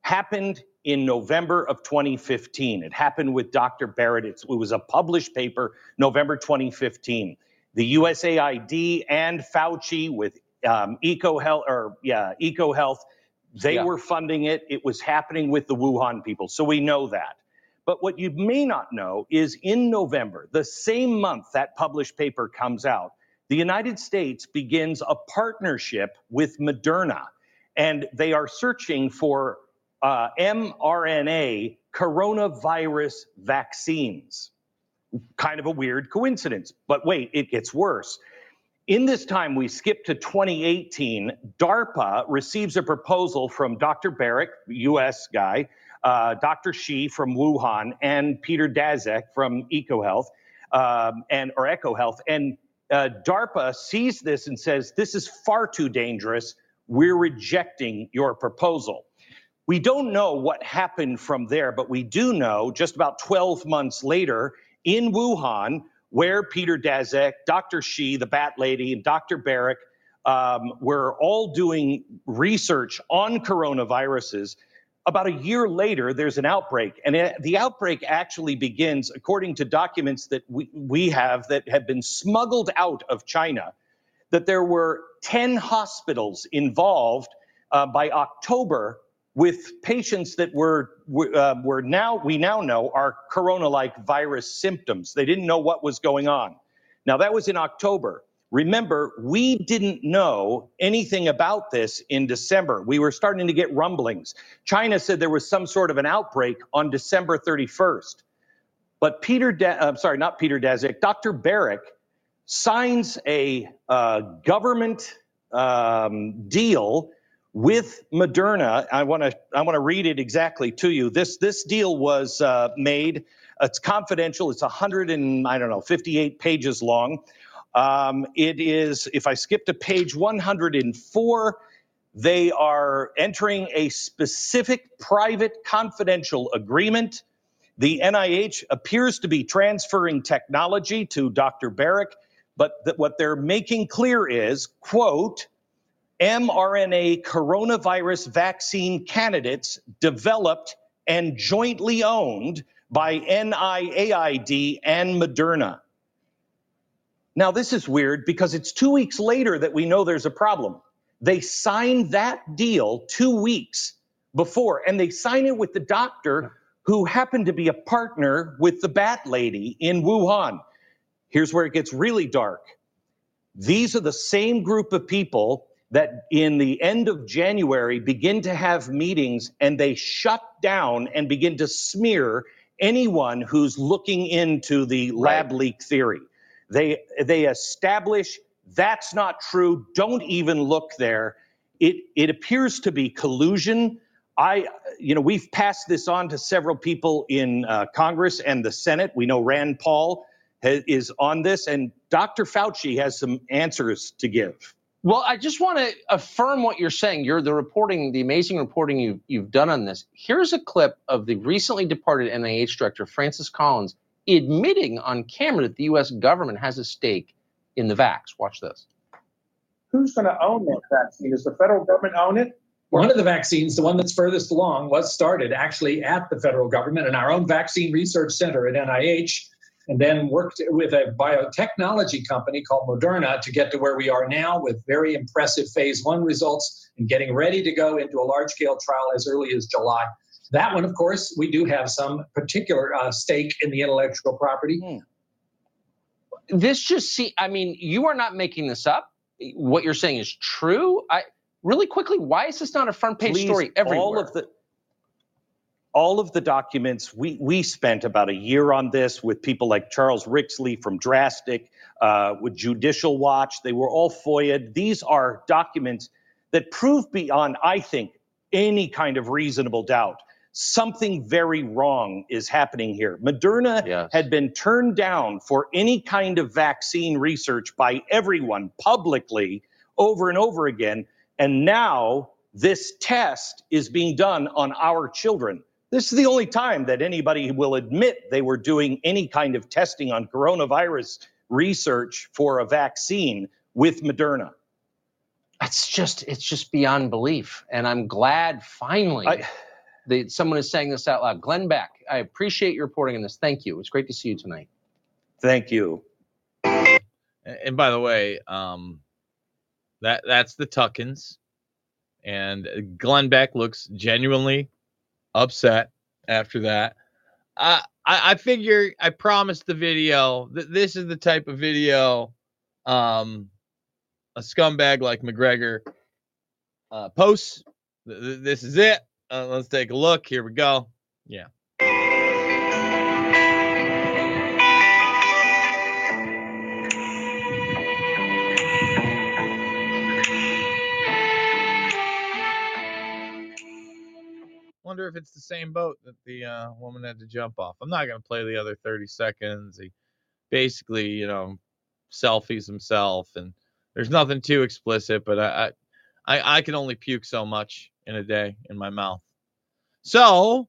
happened in November of twenty fifteen. It happened with Doctor Barrett. It's, it was a published paper, November twenty fifteen. The U S A I D and Fauci, with um, EcoHealth, or yeah, EcoHealth, they yeah. were funding it. It was happening with the Wuhan people. So we know that. But what you may not know is in November, the same month that published paper comes out, the United States begins a partnership with Moderna, and they are searching for uh, mRNA coronavirus vaccines. Kind of a weird coincidence, but wait, it gets worse. In this time, we skip to twenty eighteen. DARPA receives a proposal from Doctor Barrick, U S guy, uh, Doctor Shi from Wuhan, and Peter Daszak from EcoHealth, um, and or EcoHealth. And uh, DARPA sees this and says, this is far too dangerous. We're rejecting your proposal. We don't know what happened from there, but we do know just about twelve months later in Wuhan, where Peter Daszak, Doctor Shi, the Bat Lady, and Doctor Barrick um, were all doing research on coronaviruses. About a year later, there's an outbreak. And it, the outbreak actually begins, according to documents that we, we have that have been smuggled out of China, that there were ten hospitals involved uh, by October with patients that were uh, were now we now know are corona-like virus symptoms. They didn't know what was going on. Now, that was in October. Remember, we didn't know anything about this in December. We were starting to get rumblings. China said there was some sort of an outbreak on December thirty-first. But Peter, da- I'm sorry, not Peter Daszak, Doctor Barrick signs a uh, government um, deal with Moderna. I want to I want to read it exactly to you. This this deal was uh, made. It's confidential. It's one hundred and I don't know fifty-eight pages long. Um, it is. If I skip to page one hundred and four, they are entering a specific private confidential agreement. The N I H appears to be transferring technology to Doctor Barrick, but that what they're making clear is, quote, mRNA coronavirus vaccine candidates developed and jointly owned by N I A I D and Moderna. Now, this is weird because it's two weeks later that we know there's a problem. They signed that deal two weeks before, and they sign it with the doctor who happened to be a partner with the Bat Lady in Wuhan. Here's where it gets really dark. These are the same group of people that in the end of January begin to have meetings and they shut down and begin to smear anyone who's looking into the lab right. leak theory. They they establish that's not true, don't even look there. It it appears to be collusion. I, you know, we've passed this on to several people in uh, Congress and the Senate. We know Rand Paul ha- is on this, and Doctor Fauci has some answers to give. Well, I just want to affirm what you're saying. You're the reporting, the amazing reporting you, you've done on this. Here's a clip of the recently departed N I H director, Francis Collins, admitting on camera that the U S government has a stake in the vax. Watch this. Who's going to own that vaccine? Does the federal government own it? One of the vaccines, the one that's furthest along, was started actually at the federal government and our own vaccine research center at N I H, and then worked with a biotechnology company called Moderna to get to where we are now with very impressive phase one results and getting ready to go into a large-scale trial as early as July. That one, of course, we do have some particular uh, stake in the intellectual property. Hmm. This just see, I mean, you are not making this up. What you're saying is true. I really quickly, why is this not a front-page Please, story everywhere? All of the... All of the documents, we we spent about a year on this with people like Charles Rixley from Drastic, uh, with Judicial Watch. They were all F O I A'd. These are documents that prove beyond, I think, any kind of reasonable doubt. Something very wrong is happening here. Moderna yes. had been turned down for any kind of vaccine research by everyone publicly over and over again. And now this test is being done on our children. This is the only time that anybody will admit they were doing any kind of testing on coronavirus research for a vaccine with Moderna. It's just it's just beyond belief. And I'm glad finally I, that someone is saying this out loud. Glenn Beck, I appreciate your reporting on this. Thank you. It's great to see you tonight. Thank you. And, and by the way, um, that that's the Tuckins. And Glenn Beck looks genuinely upset after that. I I, I figure I promised the video that this is the type of video um, a scumbag like McGregor uh, posts. This is it. Uh, let's take a look. Here we go. Yeah. Wonder if it's the same boat that the uh, woman had to jump off. I'm not going to play the other thirty seconds. He basically, you know, selfies himself, and there's nothing too explicit, but I, I, I can only puke so much in a day in my mouth. So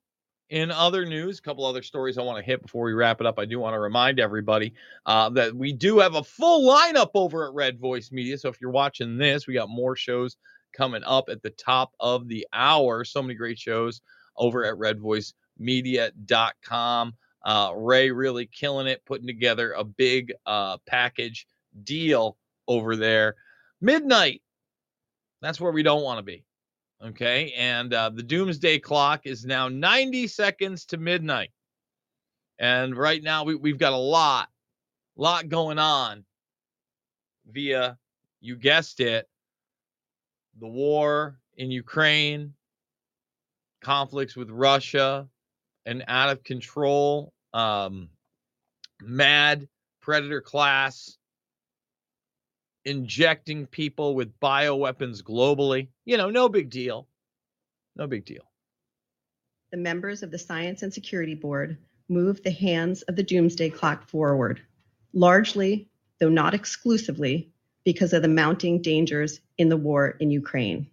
in other news, a couple other stories I want to hit before we wrap it up. I do want to remind everybody uh, that we do have a full lineup over at Red Voice Media. So if you're watching this, we got more shows coming up at the top of the hour. So many great shows over at red voice media dot com. Uh, Ray really killing it, putting together a big uh, package deal over there. Midnight, that's where we don't want to be, okay? And uh, the doomsday clock is now ninety seconds to midnight. And right now we, we've got a lot, lot going on via, you guessed it, the war in Ukraine, conflicts with Russia, an out of control, um, mad predator class injecting people with bioweapons globally. You know, no big deal. No big deal. The members of the Science and Security Board moved the hands of the doomsday clock forward, largely, though not exclusively, because of the mounting dangers in the war in Ukraine.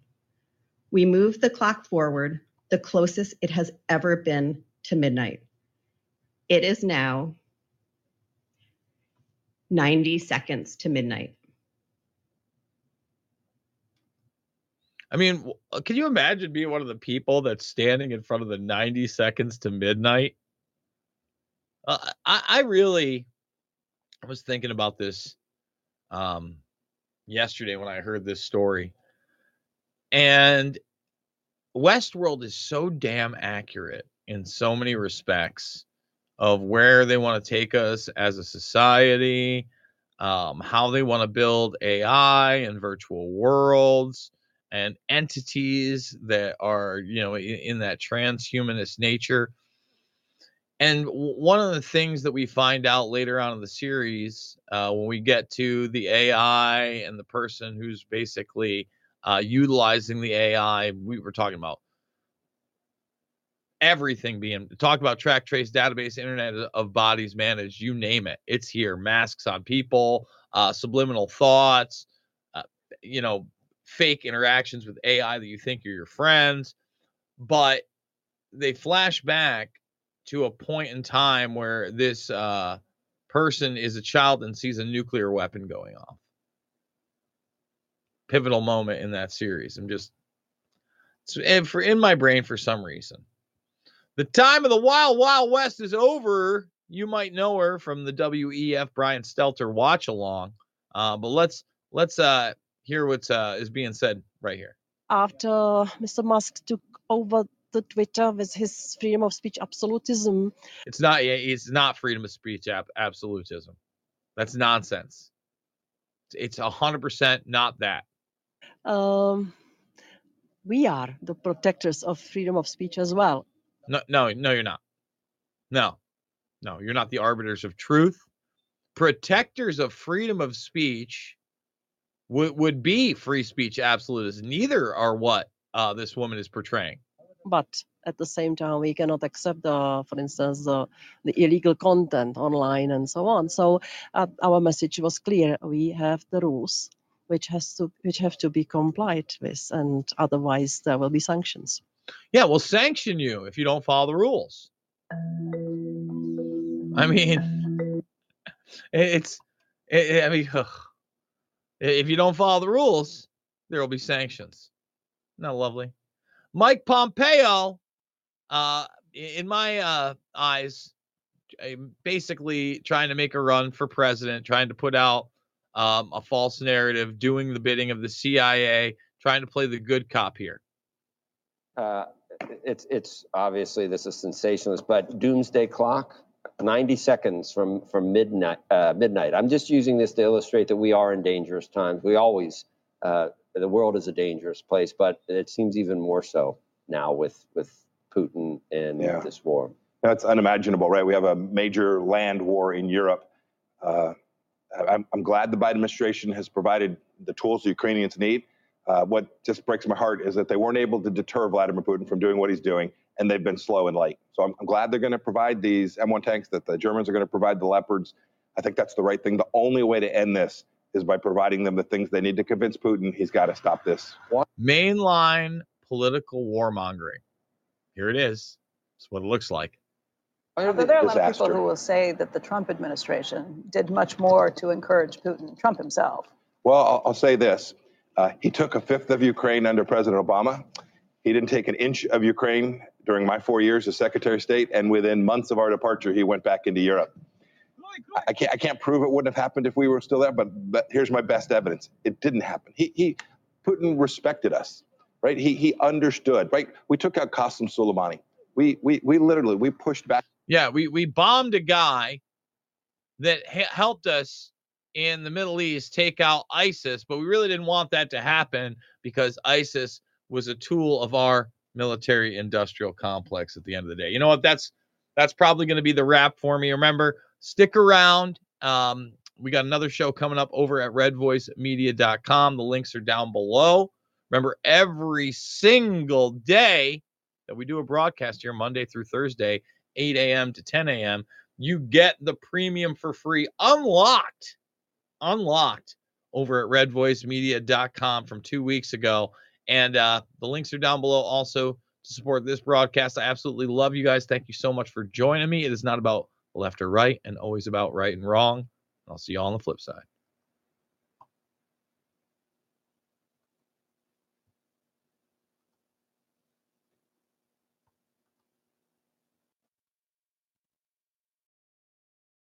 We moved the clock forward the closest it has ever been to midnight. It is now ninety seconds to midnight. I mean, can you imagine being one of the people that's standing in front of the ninety seconds to midnight? Uh, I, I really I was thinking about this um, yesterday when I heard this story, and Westworld is so damn accurate in so many respects of where they want to take us as a society, um, how they want to build A I and virtual worlds and entities that are, you know, in, in that transhumanist nature. And one of the things that we find out later on in the series, uh, when we get to the A I and the person who's basically uh, utilizing the A I, we were talking about everything being talked about, track, trace, database, internet of bodies managed, you name it. It's here. Masks on people, uh, subliminal thoughts, uh, you know, fake interactions with A I that you think are your friends. But they flash back to a point in time where this uh, person is a child and sees a nuclear weapon going off. Pivotal moment in that series. I'm just, and for in my brain for some reason. The time of the Wild Wild West is over. You might know her from the W E F Brian Stelter watch along. Uh, but let's let's uh, hear what uh, is being said right here. After Mister Musk took over the Twitter with his freedom of speech absolutism. It's not, it's not freedom of speech absolutism. That's nonsense. It's one hundred percent not that. Um, we are the protectors of freedom of speech as well. No, no, no, you're not. No, no, you're not the arbiters of truth. Protectors of freedom of speech would, would be free speech absolutists. Neither are what uh, this woman is portraying. But at the same time, we cannot accept, uh, for instance, uh, the illegal content online and so on. So uh, our message was clear. We have the rules which has to which have to be complied with, and otherwise there will be sanctions. Yeah, we'll sanction you if you don't follow the rules. I mean, it's it, I mean, ugh. If you don't follow the rules, there will be sanctions. Isn't that lovely? Mike Pompeo, uh, in my uh, eyes, basically trying to make a run for president, trying to put out um, a false narrative, doing the bidding of the C I A, trying to play the good cop here? Uh, it's it's obviously this is sensationalist, but doomsday clock, ninety seconds from from midnight. Uh, midnight. I'm just using this to illustrate that we are in dangerous times. We always uh, the world is a dangerous place, but it seems even more so now with with Putin and yeah. this war. That's unimaginable, right? We have a major land war in Europe. Uh, I'm, I'm glad the Biden administration has provided the tools the Ukrainians need. Uh, what just breaks my heart is that they weren't able to deter Vladimir Putin from doing what he's doing, and they've been slow and late. So I'm, I'm glad they're going to provide these M one tanks, that the Germans are going to provide the Leopards. I think that's the right thing. The only way to end this is by providing them the things they need to convince Putin he's got to stop this. Mainline political warmongering. Here it is. It's what it looks like. Although there are a lot of people who will say that the Trump administration did much more to encourage Putin, Trump himself. Well, I'll, I'll say this. Uh, he took a fifth of Ukraine under President Obama. He didn't take an inch of Ukraine during my four years as Secretary of State, and within months of our departure, he went back into Europe. Oh, I can't I can't prove it wouldn't have happened if we were still there, but, but here's my best evidence. It didn't happen. He, he Putin respected us, right? He he understood, right? We took out Qasem Soleimani. We we we literally, we pushed back. Yeah, we, we bombed a guy that ha- helped us in the Middle East take out ISIS, but we really didn't want that to happen because ISIS was a tool of our military industrial complex at the end of the day. You know what? That's that's probably going to be the wrap for me. Remember, stick around. Um, we got another show coming up over at red voice media dot com. The links are down below. Remember, every single day that we do a broadcast here, Monday through Thursday, eight a.m. to ten a.m., you get the premium for free, unlocked, unlocked over at red voice media dot com from two weeks ago. And uh, the links are down below also to support this broadcast. I absolutely love you guys. Thank you so much for joining me. It is not about left or right and always about right and wrong. I'll see you all on the flip side.